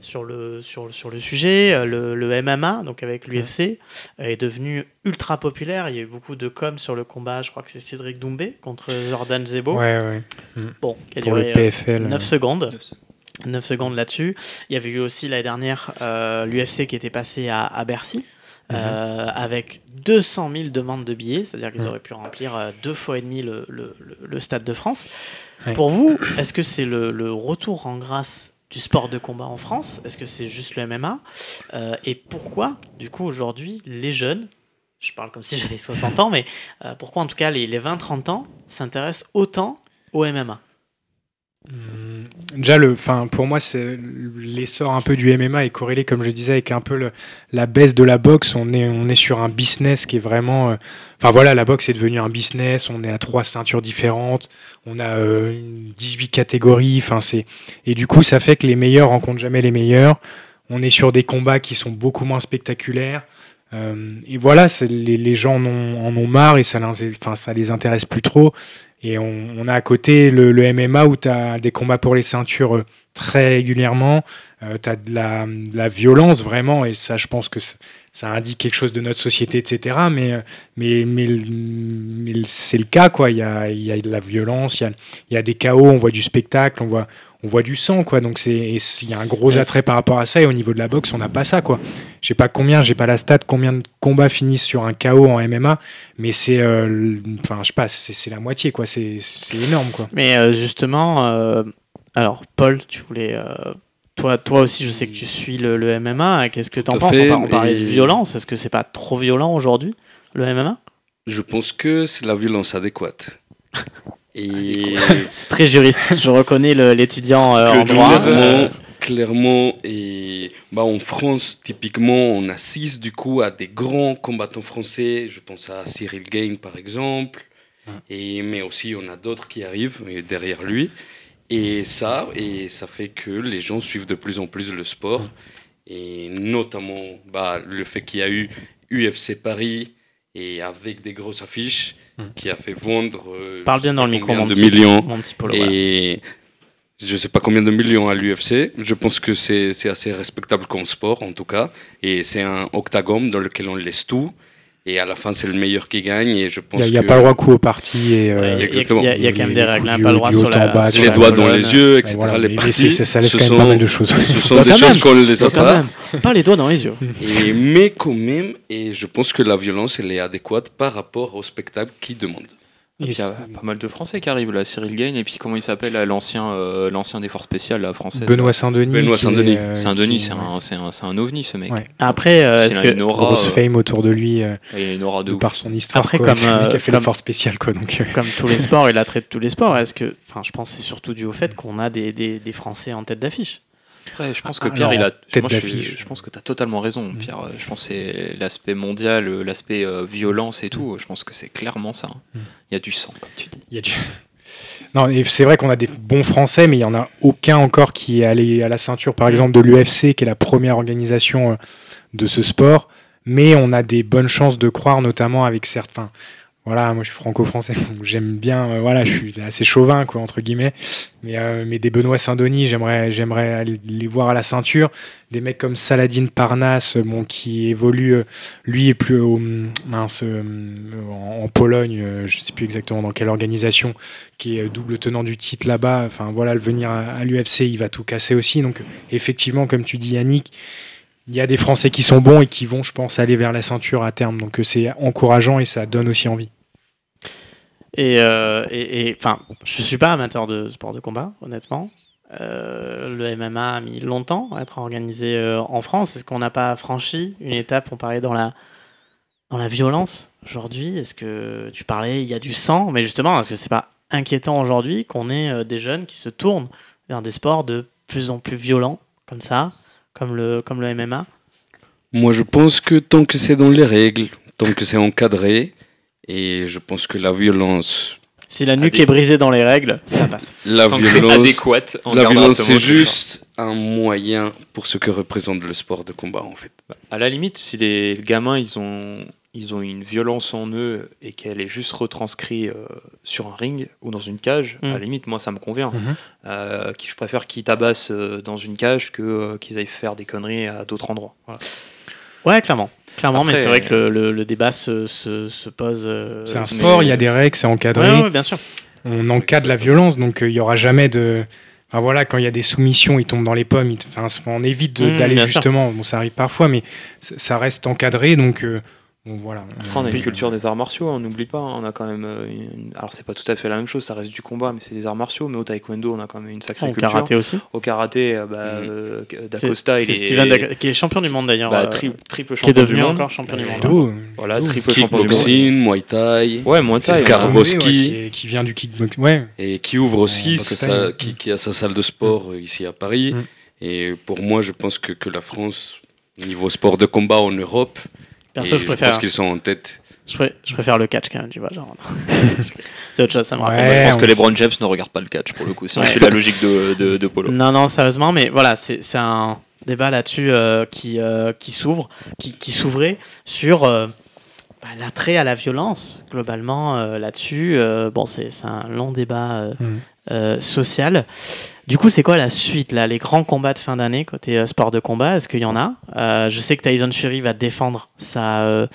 sur le, sur, sur le sujet. Le, le M M A, donc avec l'U F C, ouais. est devenu ultra populaire. Il y a eu beaucoup de com sur le combat, je crois que c'est Cédric Doumbé contre Jordan Zebo. Ouais, ouais. Bon, qui a Pour duré P F L, euh, neuf ouais. secondes. neuf neuf secondes là-dessus. Il y avait eu aussi l'année dernière euh, l'U F C qui était passé à, à Bercy. Mmh. Euh, avec deux cent mille demandes de billets, c'est-à-dire qu'ils mmh. auraient pu remplir euh, deux fois et demi le, le, le, le Stade de France. Ouais. Pour vous, est-ce que c'est le, le retour en grâce du sport de combat en France ? Est-ce que c'est juste le M M A ? euh, Et pourquoi, du coup, aujourd'hui, les jeunes, je parle comme si j'avais soixante ans, mais euh, pourquoi, en tout cas, les, les vingt trente ans s'intéressent autant au M M A ? Mmh. Déjà, le, enfin, pour moi, c'est, l'essor un peu du M M A est corrélé, comme je disais, avec un peu le, la baisse de la boxe. On est, on est sur un business qui est vraiment... Euh, enfin voilà, la boxe est devenue un business. On est à trois ceintures différentes. On a euh, dix-huit catégories. Enfin, c'est, et du coup, ça fait que les meilleurs rencontrent jamais les meilleurs. On est sur des combats qui sont beaucoup moins spectaculaires. Euh, et voilà, c'est, les, les gens en ont, en ont marre et ça, enfin, ça les intéresse plus trop. Et on, on a à côté le, le M M A où tu as des combats pour les ceintures très régulièrement. Euh, tu as de la, de la violence, vraiment, et ça, je pense que ça indique quelque chose de notre société, et cetera. Mais, mais, mais, mais c'est le cas, quoi. Il y a, il y a de la violence, il y a, il y a des chaos, on voit du spectacle, on voit, on voit du sang, quoi. Donc, il y a un gros attrait par rapport à ça, et au niveau de la boxe, on n'a pas ça, quoi. Je sais pas combien, j'ai pas la stat, combien de combats finissent sur un K O en M M A, mais c'est, euh, enfin, je sais pas, c'est, c'est la moitié, quoi. C'est, c'est énorme, quoi. Mais euh, justement... Euh... Alors, Paul, tu voulais... Euh, toi, toi aussi, je sais que tu suis le, le M M A. Qu'est-ce que tu en penses? Fait, On, par- on parlait de violence. Est-ce que c'est pas trop violent aujourd'hui, le M M A? Je pense que c'est la violence adéquate. Et... c'est très juriste. Je reconnais le, l'étudiant euh, en droit. Clairement, euh... clairement et, bah, en France, typiquement, on assiste du coup à des grands combattants français. Je pense à Cyril Gagne, par exemple. Et, mais aussi, on a d'autres qui arrivent derrière lui. Et ça, et ça fait que les gens suivent de plus en plus le sport, et notamment bah, le fait qu'il y a eu U F C Paris, et avec des grosses affiches, mmh. qui a fait vendre euh, Parle bien dans le micro, mon de petit, millions, mon petit polo, et ouais. je sais pas combien de millions à l'U F C, je pense que c'est, c'est assez respectable comme sport en tout cas, et c'est un octagone dans lequel on laisse tout. Et à la fin, c'est le meilleur qui gagne. Et je pense il n'y a, a pas le droit coup au parti. Et, euh, ouais, exactement. Il y, y a quand même des règles, pas le droit sur la, bas, sur les la doigts colonne. Dans les yeux, et cetera. Voilà, les parties, ça, ça laisse quand même sont, pas mal de choses. Ce sont des choses même, qu'on ne les a pas. Pas les doigts dans les yeux. Et, mais quand même, et je pense que la violence, elle est adéquate par rapport au spectacle qu'il demande. Il y a pas mal de Français qui arrivent là, Cyril Gagne, et puis comment il s'appelle l'ancien, euh, l'ancien des forces spéciales là, françaises. Benoît Saint-Denis. Benoît Saint-Denis. Euh, Saint-Denis, qui... c'est, un, c'est, un, c'est un ovni ce mec. Ouais. Après, euh, est-ce que une aura, grosse fame autour de lui, euh, et une aura de, de par son histoire. Après, quoi, comme euh, qui a fait comme, les forces spéciales, quoi, donc. Euh... Comme tous les sports, il a trait de tous les sports. Est-ce que, enfin, je pense que c'est surtout dû au fait qu'on a des, des, des Français en tête d'affiche. Après, je pense que Pierre, Alors, il a. Moi, je, je pense que tu as totalement raison, Pierre. Mmh. Je pense que c'est l'aspect mondial, l'aspect euh, violence et tout. Je pense que c'est clairement ça. Il mmh. y a du sang, comme tu dis. Il y a du. Non, et c'est vrai qu'on a des bons Français, mais il n'y en a aucun encore qui est allé à la ceinture, par exemple, de l'U F C, qui est la première organisation de ce sport. Mais on a des bonnes chances de croire, notamment avec certains. Voilà, moi je suis franco-français, donc j'aime bien, euh, voilà, je suis assez chauvin, quoi, entre guillemets. Mais, euh, mais des Benoît Saint-Denis, j'aimerais, j'aimerais les voir à la ceinture. Des mecs comme Saladin Parnasse, bon, qui évolue, euh, lui est plus au, mince, euh, en, en Pologne, euh, je sais plus exactement dans quelle organisation, qui est double tenant du titre là-bas. Enfin voilà, le venir à, à l'U F C, il va tout casser aussi. Donc effectivement, comme tu dis, Yannick, il y a des Français qui sont bons et qui vont, je pense, aller vers la ceinture à terme. Donc c'est encourageant et ça donne aussi envie. Et euh, et enfin, je suis pas amateur de sport de combat, honnêtement. Euh, le M M A a mis longtemps à être organisé euh, en France. Est-ce qu'on n'a pas franchi une étape, on parlait dans la dans la violence aujourd'hui? Est-ce que tu parlais, il y a du sang, mais justement, est-ce que c'est pas inquiétant aujourd'hui qu'on ait euh, des jeunes qui se tournent vers des sports de plus en plus violents comme ça, comme le comme le M M A? Moi, je pense que tant que c'est dans les règles, tant que c'est encadré. Et je pense que la violence... Si la nuque adéquate, est brisée dans les règles, ça passe. La Tant violence, c'est adéquate, la violence, c'est juste un moyen pour ce que représente le sport de combat, en fait. À la limite, si les gamins, ils ont, ils ont une violence en eux et qu'elle est juste retranscrite euh, sur un ring ou dans une cage, mmh. à la limite, moi, ça me convient. Mmh. Euh, je préfère qu'ils tabassent dans une cage que euh, qu'ils aillent faire des conneries à d'autres endroits. Voilà. Ouais, clairement. Clairement, Après, mais c'est vrai que le, le, le débat se, se, se pose... Euh, c'est un sport, il y a des règles, c'est encadré. Oui, ouais, ouais, bien sûr. On encadre la violence, donc il euh, n'y aura jamais de... Enfin voilà, quand il y a des soumissions, ils tombent dans les pommes. Ils... Enfin, on évite de, mmh, d'aller justement... Sûr. Bon, ça arrive parfois, mais c- ça reste encadré, donc... Euh... Bon, voilà. Après, on a une culture des arts martiaux, on n'oublie pas, on a quand même une... alors c'est pas tout à fait la même chose, ça reste du combat, mais c'est des arts martiaux. Mais au taekwondo, on a quand même une sacrée oh, culture. Au karaté aussi. Au karaté, bah, mmh. euh, D'Acosta, c'est, il c'est est Steven D'Ac... qui est champion du monde d'ailleurs, bah, tri... triple champion qui est devenu du monde. encore champion du monde. Judo. Voilà, triple champion du monde. Kickboxing, Muay Thai. Ouais, Muay Thai. Skarboski, ouais, qui, qui vient du kickboxing. Ouais. Et qui ouvre aussi, sa... qui, qui a sa salle de sport mmh. ici à Paris. Mmh. Et pour moi, je pense que que la France, niveau sport de combat en Europe. Perso, je, préfère... je pense qu'ils sont en tête. Je, pré... je préfère le catch quand même, tu vois. Genre... c'est autre chose, ça me rappelle. Ouais, je pense que les Brown James ne regardent pas le catch pour le coup, si ouais. on suit la logique de, de, de Polo. Non, non, sérieusement, mais voilà, c'est, c'est un débat là-dessus euh, qui, euh, qui s'ouvre, qui, qui s'ouvrait sur euh, bah, l'attrait à la violence, globalement, euh, là-dessus. Euh, bon, c'est, c'est un long débat euh, mmh. euh, sociale. Du coup, c'est quoi la suite, là, les grands combats de fin d'année côté euh, sport de combat? Est-ce qu'il y en a? euh, Je sais que Tyson Fury va défendre sa, euh,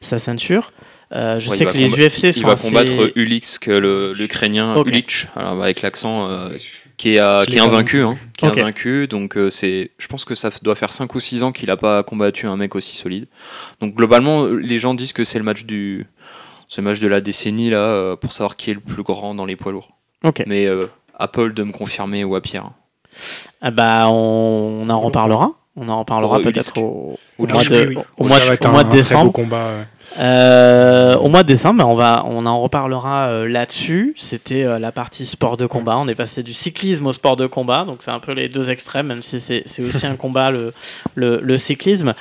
sa ceinture. Euh, je ouais, sais que les comb- U F C il sont. Il va assez... combattre Ulyx, le, l'Ukrainien okay. Ulyx, alors, avec l'accent, euh, qui est, à, qui est invaincu. Hein, qui okay. est invaincu. Donc, euh, c'est, je pense que ça doit faire cinq ou six ans qu'il n'a pas combattu un mec aussi solide. Donc, globalement, les gens disent que c'est le match du. Ce match de la décennie là euh, pour savoir qui est le plus grand dans les poids lourds. Ok. Mais euh, à Paul de me confirmer ou à Pierre. Ah bah on, on en reparlera. On en reparlera peut-être au, au, mois de, oui. au, mois, au mois de décembre. Combat, ouais. euh, au mois de décembre, on, va, on en reparlera euh, là-dessus. C'était euh, la partie sport de combat. On est passé du cyclisme au sport de combat. Donc c'est un peu les deux extrêmes, même si c'est, c'est aussi un combat, le, le, le cyclisme.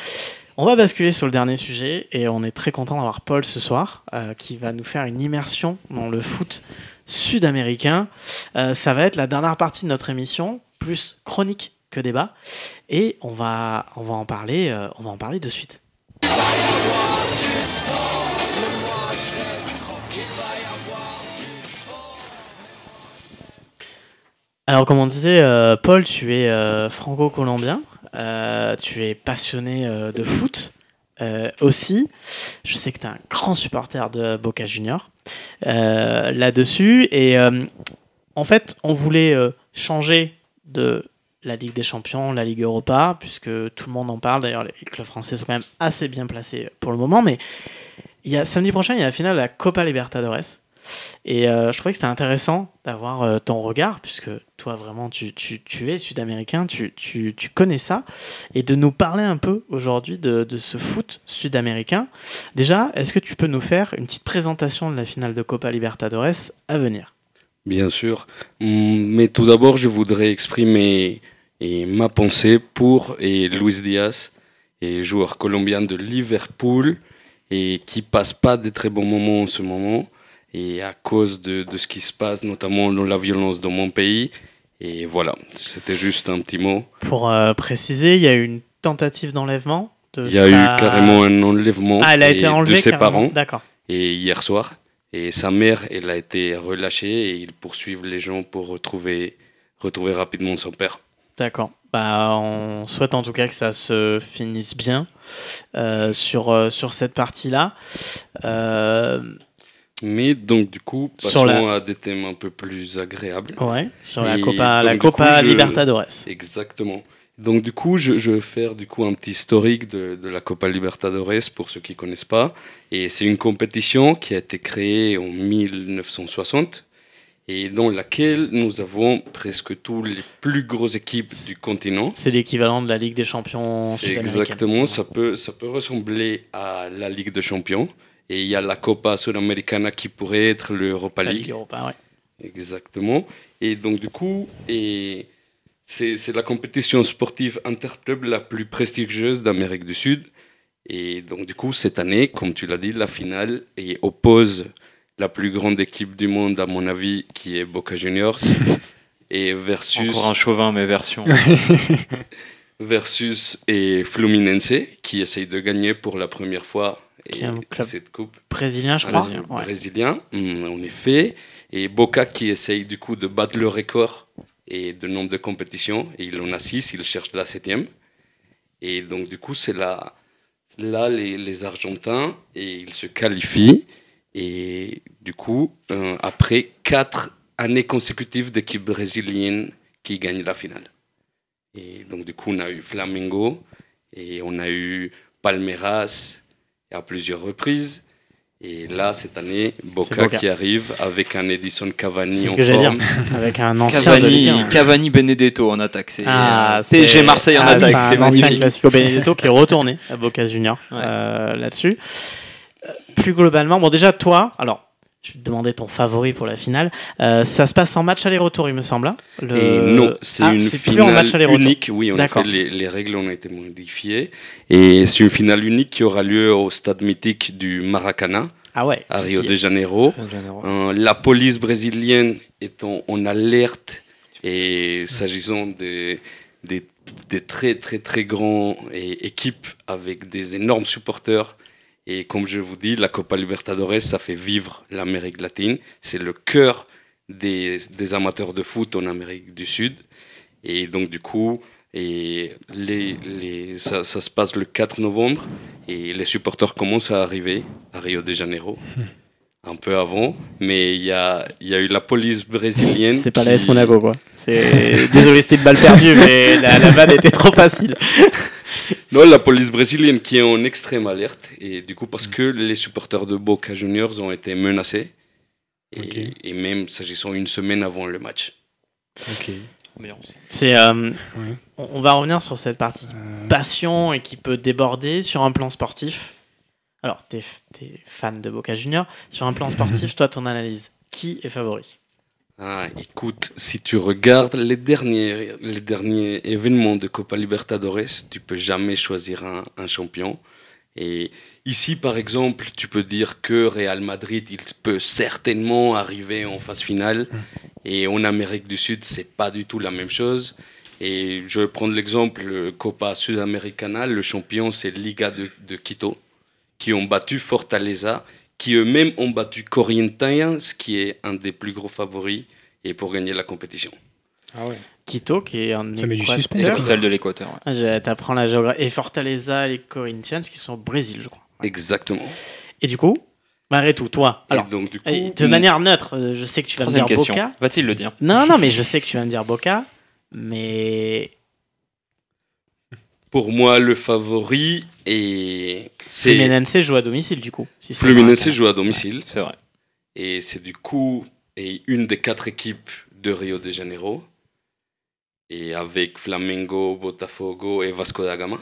On va basculer sur le dernier sujet et on est très content d'avoir Paul ce soir euh, qui va nous faire une immersion dans le foot sud-américain. Euh, ça va être la dernière partie de notre émission, plus chronique que débat, et on va on va en parler euh, on va en parler de suite. Alors, comme on disait, euh, Paul, tu es euh, franco-colombien, euh, tu es passionné euh, de foot euh, aussi. Je sais que tu es un grand supporter de Boca Juniors euh, là-dessus. Et euh, en fait, on voulait euh, changer de la Ligue des Champions, la Ligue Europa, puisque tout le monde en parle. D'ailleurs, les clubs français sont quand même assez bien placés pour le moment. Mais il y a, samedi prochain, il y a la finale de la Copa Libertadores. Et euh, je trouvais que c'était intéressant d'avoir euh, ton regard, puisque toi vraiment tu, tu, tu es sud-américain, tu, tu, tu connais ça, et de nous parler un peu aujourd'hui de, de ce foot sud-américain. Déjà, est-ce que tu peux nous faire une petite présentation de la finale de Copa Libertadores à venir? Bien sûr, mais tout d'abord je voudrais exprimer et ma pensée pour et Luis Diaz, et joueur colombien de Liverpool, et qui passe pas de très bons moments en ce moment. Et à cause de, de ce qui se passe, notamment dans la violence dans mon pays. Et voilà, c'était juste un petit mot. Pour euh, préciser, il y a eu une tentative d'enlèvement de Il y a sa... eu carrément un enlèvement ah, elle a été enlevée, de ses carrément. Parents. D'accord. Et hier soir. Et sa mère, elle a été relâchée. Et ils poursuivent les gens pour retrouver, retrouver rapidement son père. D'accord. Bah, on souhaite en tout cas que ça se finisse bien euh, sur, euh, sur cette partie-là. Euh... Mais donc du coup, passons la... à des thèmes un peu plus agréables. Ouais, sur la et Copa, donc, la Copa coup, Libertadores. Je... Exactement. Donc du coup, je, je vais faire du coup un petit historique de, de la Copa Libertadores pour ceux qui ne connaissent pas. Et c'est une compétition qui a été créée en dix-neuf cent soixante et dans laquelle nous avons presque toutes les plus grosses équipes c'est du continent. C'est l'équivalent de la Ligue des Champions sud-américaine. Exactement, ça peut, ça peut ressembler à la Ligue des Champions. Et il y a la Copa Sudamericana qui pourrait être l'Europa League. La Ligue Europa, oui. Exactement. Et donc, du coup, et c'est, c'est la compétition sportive interclub la plus prestigieuse d'Amérique du Sud. Et donc, du coup, cette année, comme tu l'as dit, la finale et oppose la plus grande équipe du monde, à mon avis, qui est Boca Juniors. et versus... Encore un chauvin, mais version... versus et Fluminense, qui essaye de gagner pour la première fois... Et cette coupe brésilien, je crois. Ouais. Brésilien, en effet. Et Boca qui essaye du coup de battre le record et de nombre de compétitions. Et il en a six, il cherche la septième. Et donc du coup, c'est là, là les, les Argentins et ils se qualifient. Et du coup, euh, après quatre années consécutives d'équipes brésiliennes qui gagnent la finale. Et donc du coup, on a eu Flamengo et on a eu Palmeiras. À plusieurs reprises. Et là, cette année, Boca, Boca. Qui arrive avec un Edison Cavani c'est ce en que forme. J'allais dire. Avec un ancien Cavani, de Ligue un. Cavani Benedetto en attaque. C'est ah, P S G Marseille en ah, attaque. C'est, c'est magnifique. C'est un classico Benedetto qui est retourné à Boca Juniors ouais. euh, là-dessus. Euh, plus globalement, bon déjà, toi, alors, je vais te demander ton favori pour la finale. Euh, ça se passe en match aller-retour, il me semble. Le... Et non, c'est ah, une c'est finale plus en unique. Oui, en effet, les, les règles ont été modifiées. Et c'est une finale unique qui aura lieu au stade mythique du Maracanã, ah ouais, à Rio de Janeiro. De Janeiro. Euh, la police brésilienne est en, en alerte et s'agissant des, des, des très, très, très grandes équipes avec des énormes supporters. Et comme je vous dis, la Copa Libertadores, ça fait vivre l'Amérique latine. C'est le cœur des, des amateurs de foot en Amérique du Sud. Et donc, du coup, et les, les, ça, ça se passe le quatre novembre et les supporters commencent à arriver à Rio de Janeiro. Mmh. Un peu avant, mais il y a, y a eu la police brésilienne. C'est pas qui... la S Monaco, quoi. C'est... Désolé, c'était une balle perdue, mais la, la vanne était trop facile. Non, la police brésilienne qui est en extrême alerte, et du coup, parce que les supporters de Boca Juniors ont été menacés, et, okay. et même s'agissant une semaine avant le match. Ok. C'est, euh, oui. On va revenir sur cette partie euh... passion et qui peut déborder sur un plan sportif. Alors, t'es, t'es fan de Boca Juniors. Sur un plan sportif, toi, ton analyse, qui est favori ? Ah, écoute, si tu regardes les derniers, les derniers événements de Copa Libertadores, tu peux jamais choisir un, un champion. Et ici, par exemple, tu peux dire que Real Madrid, il peut certainement arriver en phase finale. Et en Amérique du Sud, c'est pas du tout la même chose. Et je vais prendre l'exemple Copa Sudamericana. Le champion, c'est Liga de, de Quito, qui ont battu Fortaleza, qui eux-mêmes ont battu Corinthians, qui est un des plus gros favoris, et pour gagner la compétition. Ah ouais. Quito, qui est un des capitales de l'Équateur. Ouais. Je, t'apprends la géographie. Et Fortaleza, les Corinthians, qui sont au Brésil, je crois. Ouais. Exactement. Et du coup, malgré tout, toi, alors, donc, du coup, de manière neutre, je sais que tu vas me dire question. Boca. Va-t-il le dire ? Non, non, mais je sais que tu vas me dire Boca, mais... Pour moi, le favori est... c'est Fluminense joue à domicile, du coup. Si Fluminense joue à domicile. Ouais, c'est vrai. Et c'est du coup et une des quatre équipes de Rio de Janeiro. Et avec Flamengo, Botafogo et Vasco da Gama.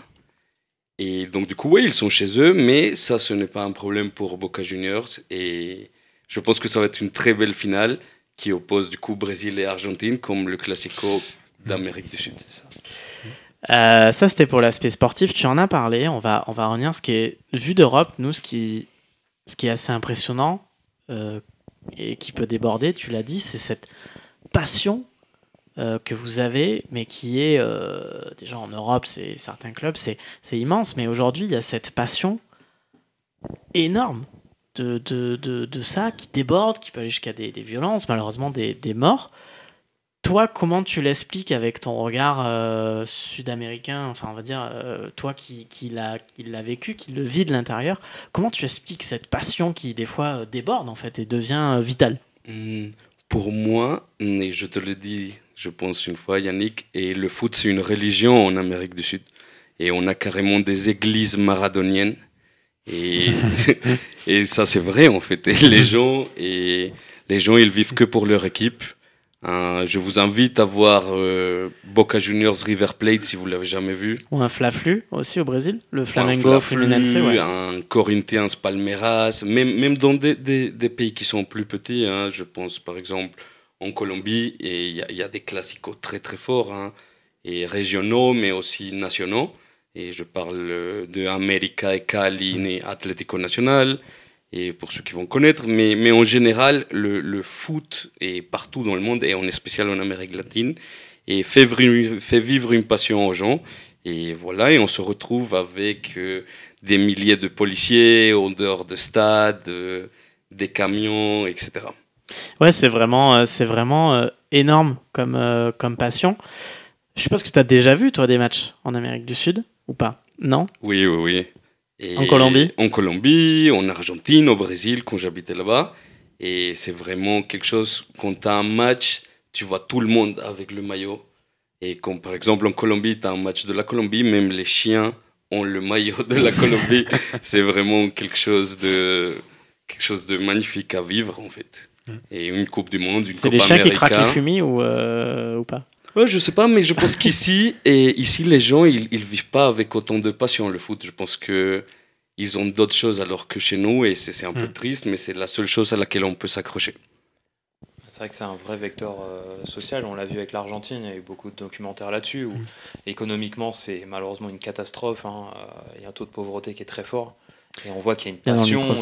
Et donc, du coup, oui, ils sont chez eux. Mais ça, ce n'est pas un problème pour Boca Juniors. Et je pense que ça va être une très belle finale qui oppose, du coup, Brésil et Argentine comme le Classico d'Amérique du Sud. C'est ça. Euh, ça c'était pour l'aspect sportif, tu en as parlé, on va, on va revenir ce qui est vu d'Europe, nous ce qui, ce qui est assez impressionnant euh, et qui peut déborder, tu l'as dit, c'est cette passion euh, que vous avez mais qui est, euh, déjà en Europe c'est, certains clubs c'est, c'est immense, mais aujourd'hui il y a cette passion énorme de, de, de, de ça qui déborde, qui peut aller jusqu'à des, des violences, malheureusement des, des morts. Toi, comment tu l'expliques avec ton regard euh, sud-américain, enfin on va dire, euh, toi qui, qui, l'a, qui l'a vécu, qui le vit de l'intérieur, comment tu expliques cette passion qui des fois euh, déborde en fait et devient euh, vitale ? mmh, Pour moi, et je te le dis, je pense une fois Yannick, et le foot c'est une religion en Amérique du Sud, et on a carrément des églises maradoniennes, et, et ça c'est vrai en fait, et les gens, et, les gens ils vivent que pour leur équipe. Euh, je vous invite à voir euh, Boca Juniors River Plate si vous ne l'avez jamais vu. Ou un Fla-Flu aussi au Brésil, le Flamengo Fluminense. Ouais. Un Corinthians Palmeiras, même, même dans des, des, des pays qui sont plus petits. Hein, je pense par exemple en Colombie, il y, y a des classicos très très forts, hein, et régionaux mais aussi nationaux. Et je parle de América et Cali et Atlético Nacional. Et pour ceux qui vont connaître, mais, mais en général, le, le foot est partout dans le monde, et en spécial en Amérique latine, et fait, vri, fait vivre une passion aux gens. Et voilà, et on se retrouve avec euh, des milliers de policiers, en dehors de stades, euh, des camions, et cetera. Ouais, c'est vraiment, euh, c'est vraiment euh, énorme comme, euh, comme passion. Je suppose que tu as déjà vu, toi, des matchs en Amérique du Sud, ou pas ? Non ? Oui, oui, oui. Et en Colombie En Colombie, en Argentine, au Brésil, quand j'habitais là-bas. Et c'est vraiment quelque chose, quand tu as un match, tu vois tout le monde avec le maillot. Et quand, par exemple, en Colombie, tu as un match de la Colombie, même les chiens ont le maillot de la Colombie. C'est vraiment quelque chose, de, quelque chose de magnifique à vivre, en fait. Et une Coupe du Monde, une Copa América. C'est les chiens qui craquent les fumis ou, euh, ou pas ? Ouais, je sais pas, mais je pense qu'ici, et ici, les gens, ils ne vivent pas avec autant de passion le foot. Je pense qu'ils ont d'autres choses alors que chez nous, et c'est, c'est un mmh. peu triste, mais c'est la seule chose à laquelle on peut s'accrocher. C'est vrai que c'est un vrai vecteur euh, social. On l'a vu avec l'Argentine, il y a eu beaucoup de documentaires là-dessus, où mmh. économiquement, c'est malheureusement une catastrophe. Hein. Il y a un taux de pauvreté qui est très fort, et on voit qu'il y a une passion...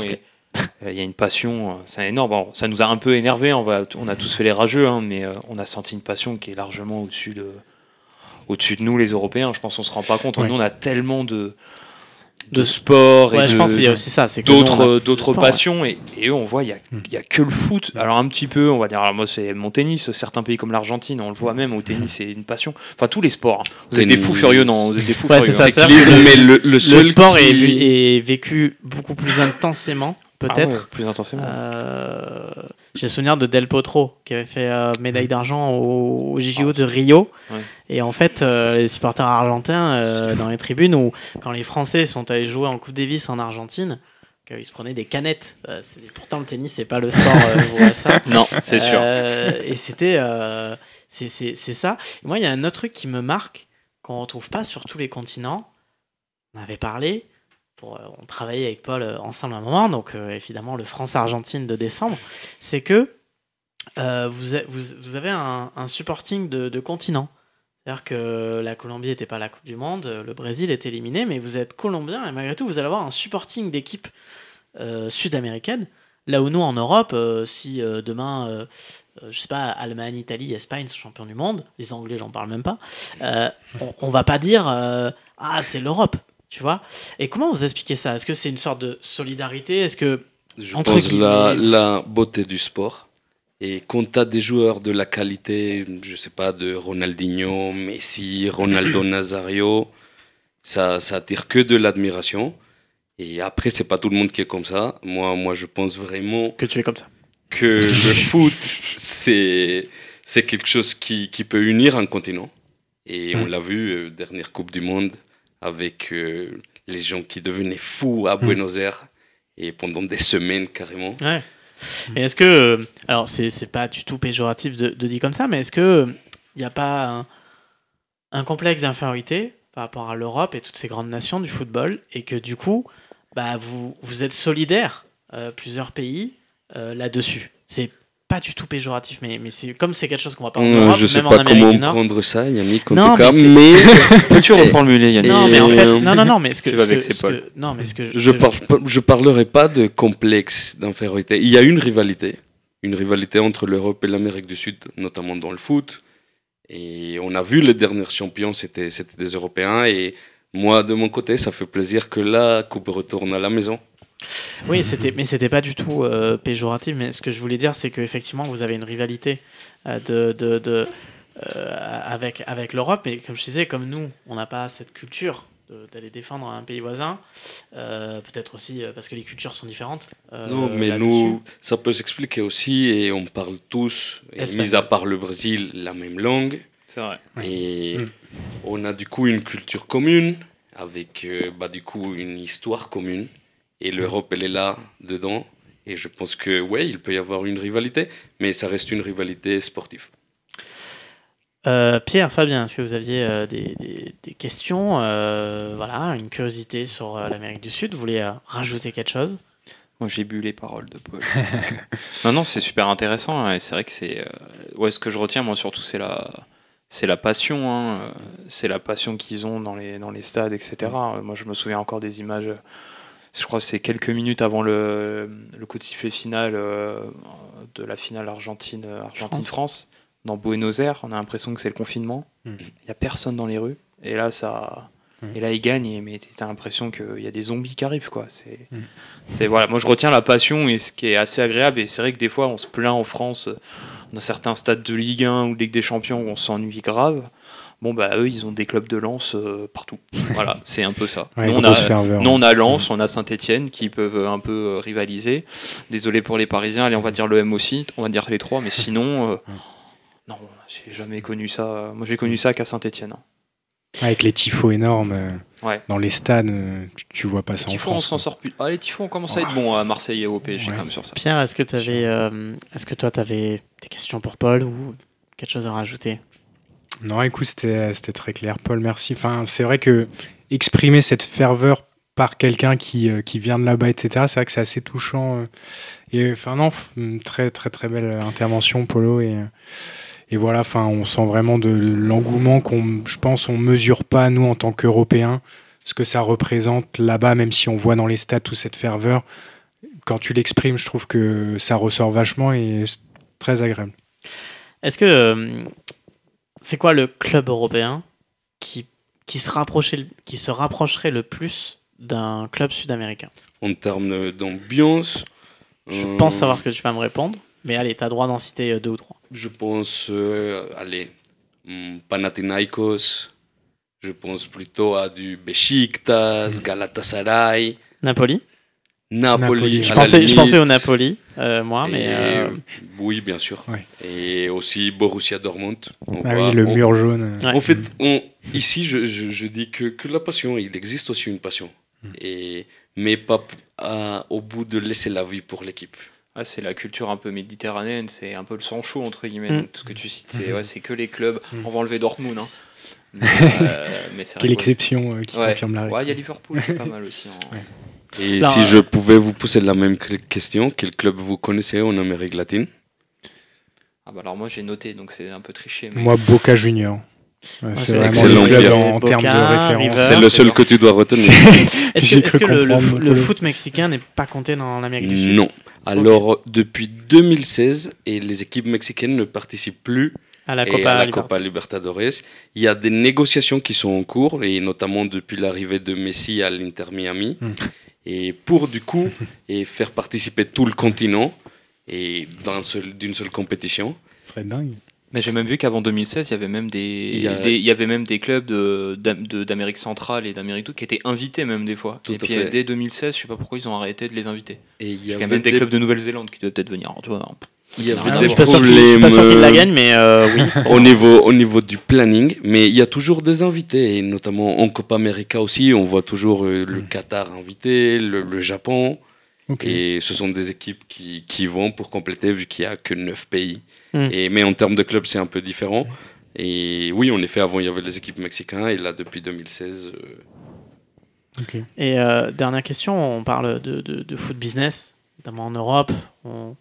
Il y a une passion, c'est énorme. Bon, ça nous a un peu énervé. On, va, on a tous fait les rageux, hein, mais on a senti une passion qui est largement au-dessus de, au-dessus de nous, les Européens. Je pense qu'on se rend pas compte. Ouais. Nous, on a tellement de, de sport ouais, et de, je pense qu'il y a aussi ça, c'est que d'autres, d'autres sport, passions ouais. et, et eux on voit il n'y a, mm. a que le foot, alors un petit peu on va dire, alors moi c'est mon tennis, certains pays comme l'Argentine on le voit même, au tennis c'est une passion, enfin tous les sports, vous êtes des fous furieux, non, vous êtes des fous ouais, furieux, c'est, ça, c'est, c'est que mais le, le, seul le sport qui... est, est vécu beaucoup plus intensément peut-être, ah ouais, plus intensément. Euh, j'ai le souvenir de Del Potro qui avait fait euh, médaille d'argent au, au J O ah, de Rio. Ouais. Et en fait, euh, les supporters argentins euh, dans les tribunes, où quand les Français sont allés jouer en Coupe Davis en Argentine, qu'ils se prenaient des canettes. Euh, c'est, pourtant, le tennis, c'est pas le sport. Euh, vous voyez ça. Non, c'est sûr. Euh, et c'était, euh, c'est, c'est, c'est ça. Et moi, il y a un autre truc qui me marque qu'on retrouve pas sur tous les continents. On avait parlé. Pour, on travaillait avec Paul ensemble à un moment, donc euh, évidemment le France-Argentine de décembre, c'est que euh, vous, a, vous, vous avez un, un supporting de, de continent. C'est-à-dire que la Colombie n'était pas à la Coupe du Monde, le Brésil est éliminé, mais vous êtes Colombien et malgré tout vous allez avoir un supporting d'équipe euh, sud-américaine, là où nous en Europe, euh, si euh, demain... Euh, Euh, je sais pas, Allemagne, Italie, Espagne sont champions du monde, les Anglais j'en parle même pas, euh, on, on va pas dire euh, ah c'est l'Europe, tu vois. Et comment vous expliquez ça? Est-ce que c'est une sorte de solidarité? Est-ce que je entre pense la, la beauté du sport, et quand t'as des joueurs de la qualité, je sais pas, de Ronaldinho, Messi, Ronaldo Nazario, ça, ça attire que de l'admiration. Et après c'est pas tout le monde qui est comme ça. Moi, moi je pense vraiment que tu es comme ça, que le foot, c'est, c'est quelque chose qui, qui peut unir un continent. Et on l'a vu, euh, dernière Coupe du Monde, avec euh, les gens qui devenaient fous à Buenos Aires, et pendant des semaines carrément. Ouais. Et est-ce que, alors c'est, c'est pas du tout péjoratif de, de dire comme ça, mais est-ce qu'il n'y a pas un, un complexe d'infériorité par rapport à l'Europe et toutes ces grandes nations du football, et que du coup, bah, vous, vous êtes solidaires, euh, plusieurs pays, Euh, là-dessus. C'est pas du tout péjoratif, mais, mais c'est, comme c'est quelque chose qu'on va pas en Europe, je sais même pas en Amérique du Nord. Comment prendre ça, Yannick, en non, tout cas, mais... mais... Peux-tu reformuler, Yannick? Non, mais en fait, non, non, non, mais ce que... Tu vas vexer Paul. Non, mais ce que... Je, je, par... je... je parlerai pas de complexe d'infériorité. Il y a une rivalité, une rivalité entre l'Europe et l'Amérique du Sud, notamment dans le foot, et on a vu les derniers champions, c'était, c'était des Européens, et moi, de mon côté, ça fait plaisir que la Coupe retourne à la maison. Oui, c'était, mais c'était pas du tout euh, péjoratif. Mais ce que je voulais dire, c'est qu'effectivement, vous avez une rivalité euh, de, de, de, euh, avec, avec l'Europe. Mais comme je disais, comme nous, on n'a pas cette culture de, d'aller défendre un pays voisin. Euh, peut-être aussi euh, parce que les cultures sont différentes. Euh, non, mais là-dessus. Nous, ça peut s'expliquer aussi. Et on parle tous, mis à part le Brésil, la même langue. C'est vrai. Et mmh. on a du coup une culture commune, avec euh, bah, du coup une histoire commune. Et l'Europe, elle est là, dedans. Et je pense que, ouais, il peut y avoir une rivalité, mais ça reste une rivalité sportive. Euh, Pierre, Fabien, est-ce que vous aviez euh, des, des, des questions euh, voilà, une curiosité sur euh, l'Amérique du Sud? Vous voulez euh, rajouter quelque chose? Moi, j'ai bu les paroles de Paul. non, non, c'est super intéressant. Hein, et c'est vrai que c'est... Euh, ouais, ce que je retiens, moi, surtout, c'est la... C'est la passion, hein, c'est la passion qu'ils ont dans les, dans les stades, et cetera. Moi, je me souviens encore des images... Je crois que c'est quelques minutes avant le, le coup de sifflet final euh, de la finale Argentine, Argentine-France. France, dans Buenos Aires. On a l'impression que c'est le confinement. Il mmh. n'y a personne dans les rues. Et là, ça, mmh. et là ils gagnent. Mais tu as l'impression qu'il y a des zombies qui arrivent. Quoi. C'est, mmh. c'est, voilà. Moi, je retiens la passion, et ce qui est assez agréable. Et c'est vrai que des fois, on se plaint en France, dans certains stades de Ligue un ou de Ligue des Champions, où on s'ennuie grave. Bon, bah, eux, ils ont des clubs de Lens euh, partout. Voilà, c'est un peu ça. Ouais, nous, on a, ferveur, nous, on a Lens, ouais. on a Saint-Etienne qui peuvent un peu euh, rivaliser. Désolé pour les Parisiens, allez, on va dire l'O M aussi, on va dire les trois, mais sinon, euh, non, j'ai jamais connu ça. Moi, j'ai connu ça qu'à Saint-Etienne. Hein. Avec les tifos énormes euh, ouais. dans les stades, euh, tu, tu vois pas les ça tifos, en France. On s'en sort plus. Ah, les tifos, on commence à être bon à Marseille et au P S G ouais. quand même sur ça. Pierre, est-ce que, t'avais, euh, est-ce que toi, tu avais des questions pour Paul ou quelque chose à rajouter? Non, écoute, c'était, c'était très clair. Paul, merci. Enfin, c'est vrai que exprimer cette ferveur par quelqu'un qui, qui vient de là-bas, et cetera, c'est vrai que c'est assez touchant. Et enfin, non, très, très, très belle intervention, Polo. Et, et voilà, enfin, on sent vraiment de, de l'engouement qu'on, je pense, on mesure pas, nous, en tant qu'Européens, ce que ça représente là-bas, même si on voit dans les stats toute cette ferveur. Quand tu l'exprimes, je trouve que ça ressort vachement et c'est très agréable. Est-ce que... Euh... C'est quoi le club européen qui, qui, se rapprochait, qui se rapprocherait le plus d'un club sud-américain. En termes d'ambiance... Je euh... pense savoir ce que tu vas me répondre, mais allez, t'as droit d'en citer deux ou trois. Je pense, euh, allez, Panathinaikos, je pense plutôt à du Beşiktaş, Galatasaray... Napoli Napoli, Napoli. Je, pensais, je pensais au Napoli, euh, moi, et mais... Euh... Oui, bien sûr. Ouais. Et aussi Borussia Dortmund. On ah voit, oui, le on, mur jaune. Ouais. En fait, on, ici, je, je, je dis que, que la passion, il existe aussi une passion. Mm. Et, mais pas à, au bout de laisser la vie pour l'équipe. Ah, c'est la culture un peu méditerranéenne, c'est un peu le sang chaud, entre guillemets. Mm. Tout ce que tu cites, c'est, mm. ouais, c'est que les clubs. Mm. On va enlever Dortmund, hein. Mais, euh, mais c'est quelle rigole. Exception euh, qui ouais. confirme la règle. Ouais, il y a Liverpool qui est pas mal aussi. Hein. Ouais. Et non, si euh... je pouvais vous poser la même question, quel club vous connaissez en Amérique latine? Ah bah alors moi j'ai noté, donc c'est un peu triché. Mais... Moi, Boca Junior. Ouais, ouais, c'est, c'est vraiment le club en, en termes de référence. River, c'est le seul que tu dois retenir. Est-ce que, est-ce que le, le, le foot mexicain n'est pas compté dans l'Amérique du Sud? Non. Alors okay. Depuis deux mille seize, et les équipes mexicaines ne participent plus à la, Copa, à la Libertadores. Copa Libertadores. Il y a des négociations qui sont en cours, et notamment depuis l'arrivée de Messi à l'Inter Miami. Mm. Et pour du coup et faire participer tout le continent et dans seul, d'une seule compétition, ce serait dingue. Mais j'ai même vu qu'avant deux mille seize, il y avait même des il y, a... des, il y avait même des clubs de, de d'Amérique centrale et d'Amérique tout qui étaient invités même des fois. Tout et puis fait. Dès deux mille seize, je sais pas pourquoi ils ont arrêté de les inviter. Et il y a même des, des clubs de Nouvelle-Zélande qui devaient peut-être venir. Tu vois, il y a non, des je problèmes. Pas sûr qu'ils la gagnent, mais euh, oui. au niveau au niveau du planning, mais il y a toujours des invités, et notamment en Copa América aussi, on voit toujours euh, le Qatar invité, le, le Japon. Okay. Et ce sont des équipes qui qui vont pour compléter vu qu'il y a que neuf pays. Mm. Et mais en termes de club, c'est un peu différent. Et oui, en effet, avant il y avait les équipes mexicaines, et là depuis deux mille seize. Euh... Okay. Et euh, dernière question, on parle de, de de foot business, notamment en Europe. On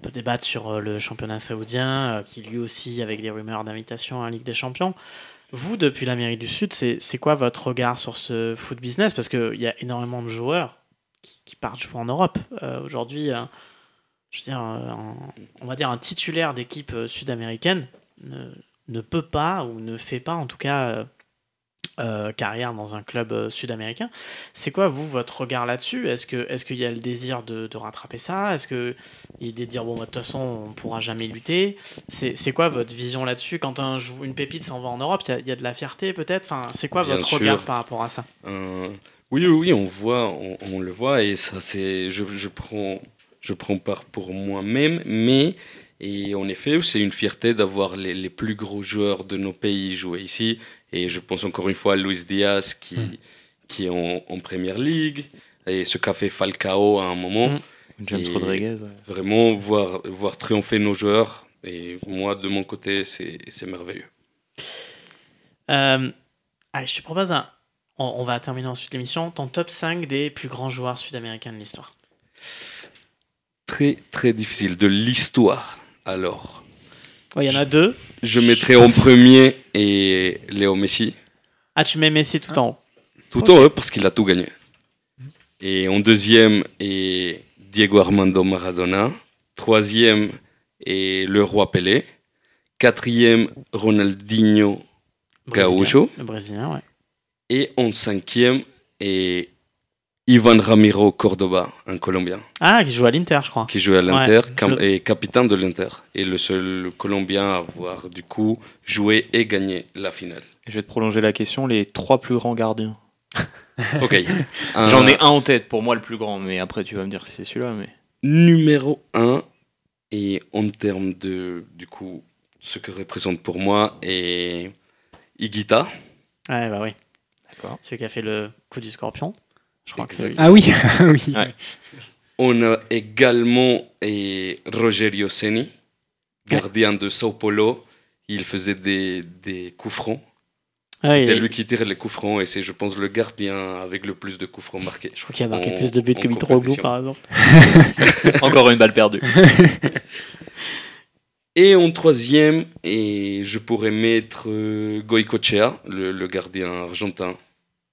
On peut débattre sur le championnat saoudien, euh, qui lui aussi, avec des rumeurs d'invitation à la Ligue des Champions. Vous, depuis l'Amérique du Sud, c'est, c'est quoi votre regard sur ce foot business? Parce qu'il y a énormément de joueurs qui, qui partent jouer en Europe. Euh, aujourd'hui, euh, je veux dire, un, on va dire un titulaire d'équipe sud-américaine ne, ne peut pas, ou ne fait pas en tout cas, euh, euh, carrière dans un club sud-américain. C'est quoi, vous, votre regard là-dessus? Est-ce que, est-ce qu'il y a le désir de, de rattraper ça? Est-ce qu'il y a de dire, bon, de bah, toute façon, on ne pourra jamais lutter? C'est, c'est quoi votre vision là-dessus? Quand un, une pépite s'en va en Europe, il y, y a de la fierté, peut-être? Enfin, c'est quoi Bien votre sûr. Regard par rapport à ça? euh, Oui, oui, on, voit, on, on le voit, et ça, c'est, je, je, prends, je prends part pour moi-même, mais... Et en effet, c'est une fierté d'avoir les, les plus gros joueurs de nos pays jouer ici. Et je pense encore une fois à Luis Diaz qui, mmh. qui est en, en Premier League, et ce qu'a fait Falcao à un moment. Mmh. James et Rodriguez. Ouais. Vraiment, voir, voir triompher nos joueurs. Et moi, de mon côté, c'est, c'est merveilleux. Euh, allez, je te propose un... On, on va terminer ensuite l'émission. Ton top cinq des plus grands joueurs sud-américains de l'histoire. Très, très difficile. De l'histoire. Alors, il ouais, y en a je, deux. Je mettrai je en premier et Léo Messi. Ah, tu mets Messi tout hein? en haut. Tout okay. en haut parce qu'il a tout gagné. Et en deuxième est Diego Armando Maradona. Troisième est le roi Pelé. Quatrième, Ronaldinho Gaúcho. Le Brésilien, ouais. Et en cinquième est Ivan Ramiro Cordoba, un Colombien. Ah, qui joue à l'Inter, je crois. Qui joue à l'Inter, ouais, cam- je... et capitaine de l'Inter. Et le seul Colombien à avoir, du coup, joué et gagné la finale. Je vais te prolonger la question, les trois plus grands gardiens. Ok. un... J'en ai un en tête, pour moi le plus grand, mais après tu vas me dire si c'est celui-là. Mais... Numéro un, et en termes de, du coup, ce que représente pour moi, est Higuita. Ah bah oui. D'accord. Celui qui a fait le coup du scorpion. Je crois que c'est... Ah oui, oui. Ouais. On a également eh, Rogerio Ceni, gardien de Sao Paulo. Il faisait des, des coups francs. Ah, C'était il... lui qui tirait les coups francs, et c'est, je pense, le gardien avec le plus de coups francs marqués. Je crois qu'il a marqué en, plus de buts que Mitroglou, par exemple. Encore une balle perdue. Et en troisième, et je pourrais mettre euh, Goycochea, le, le gardien argentin.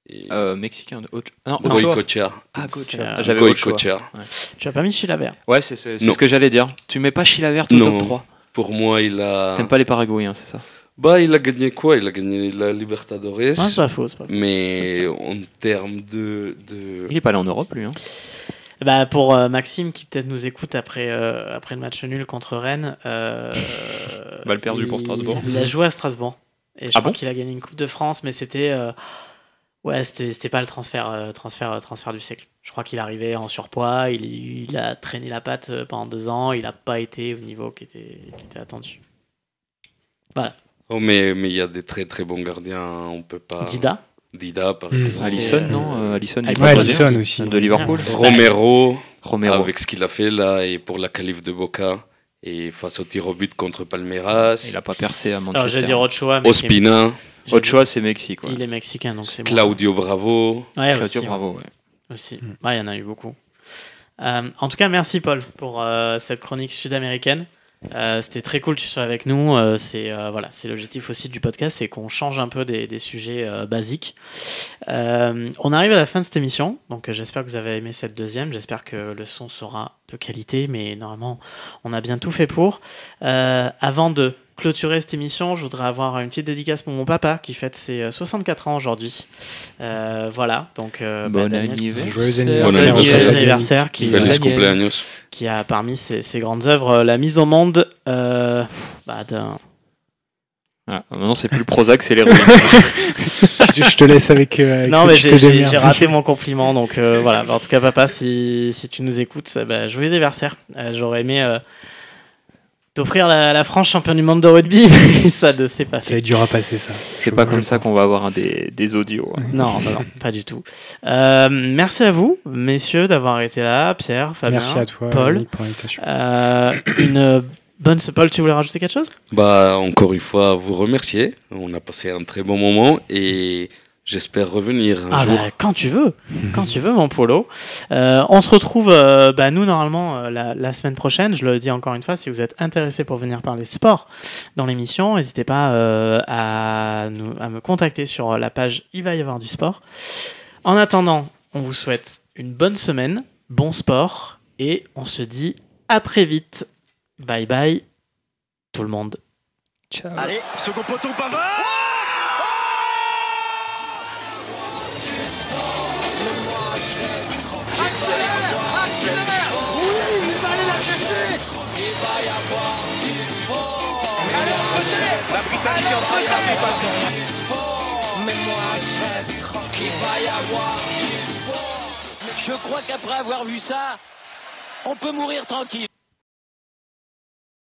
Et... Euh, mexicain de haute non Goycochea ah Goycochea j'avais Goycochea ouais. Tu as pas mis Chilavert? Ouais, c'est, c'est, c'est ce que j'allais dire. Tu mets pas Chilavert au top trois? Pour moi il a... T'aimes pas les Paraguayens, c'est ça? Bah, il a gagné quoi? Il a gagné la Libertadores. Ouais, c'est pas faux, c'est pas faux. Mais c'est en termes de, de... Il est pas allé en Europe, lui. Hein. Bah, pour euh, Maxime, qui peut-être nous écoute après, euh, après le match nul contre Rennes... Euh, Balle perdue il... pour Strasbourg. Il a joué à Strasbourg. Et je ah crois bon qu'il a gagné une Coupe de France, mais c'était... Euh... Ouais, c'était, c'était pas le transfert, euh, transfert, transfert du siècle. Je crois qu'il arrivait en surpoids, il, il a traîné la patte pendant deux ans, il a pas été au niveau qui était, qui était attendu. Voilà. Oh, mais il mais y a des très très bons gardiens, on peut pas... Dida Dida, par mmh. exemple. Alisson, euh... non euh, Alisson, Alisson, ouais, Alisson aussi. De Liverpool. Romero, Romero, avec ce qu'il a fait là, et pour la qualif de Boca, et face au tir au but contre Palmeiras. Il a pas percé à Manchester. Alors, je vais dire Ochoa, mais Ospina. Ochoa, c'est Mexique. Ouais. Il est mexicain, donc c'est Claudio bon. Bravo. Ouais, Claudio aussi, Bravo. Ouais. Aussi. Il mmh. bah, y en a eu beaucoup. Euh, en tout cas, merci Paul pour euh, cette chronique sud-américaine. Euh, c'était très cool que tu sois avec nous. Euh, c'est, euh, voilà, c'est l'objectif aussi du podcast, c'est qu'on change un peu des, des sujets euh, basiques. Euh, on arrive à la fin de cette émission, donc euh, j'espère que vous avez aimé cette deuxième. J'espère que le son sera de qualité, mais normalement, on a bien tout fait pour. Euh, avant de clôturer cette émission, je voudrais avoir une petite dédicace pour mon papa qui fête ses soixante-quatre ans aujourd'hui. Euh, voilà, donc euh, bon, ben, anniversaire. Joyeux anniversaire, bon anniversaire, joyeux anniversaire qui, euh, qui a parmi ses, ses grandes œuvres la mise au monde euh, bah, d'un... Ah, maintenant c'est plus le Prozac, c'est l'héroïne. je, je te laisse avec. Euh, avec non mais j'ai, j'ai, j'ai raté mon compliment, donc euh, voilà. Bah, en tout cas, papa, si si tu nous écoutes, bah, joyeux anniversaire. Euh, j'aurais aimé. Euh, D'offrir la, la France championne du monde de rugby, ça ne s'est pas fait. C'est dur à passer, ça. C'est pas comme ça qu'on va avoir un des, des audios. Hein. Non, non, non, pas du tout. Euh, merci à vous, messieurs, d'avoir été là. Pierre, Fabien, merci à toi, Paul. Pour l'invitation. Euh, une bonne... Paul, tu voulais rajouter quelque chose ? Bah, encore une fois, vous remercier. On a passé un très bon moment et... J'espère revenir un ah jour. Bah, quand tu veux, quand tu veux, mon Polo. Euh, on se retrouve, euh, bah, nous, normalement, euh, la, la semaine prochaine. Je le dis encore une fois, si vous êtes intéressé pour venir parler sport dans l'émission, n'hésitez pas euh, à, nous, à me contacter sur la page Il va y avoir du sport. En attendant, on vous souhaite une bonne semaine, bon sport, et on se dit à très vite. Bye bye, tout le monde. Ciao. Allez, second poteau, Pavard. La Britannique est en train de taper pas de... Mais moi je reste tranquille, il va y avoir du sport. Je crois qu'après avoir vu ça, on peut mourir tranquille.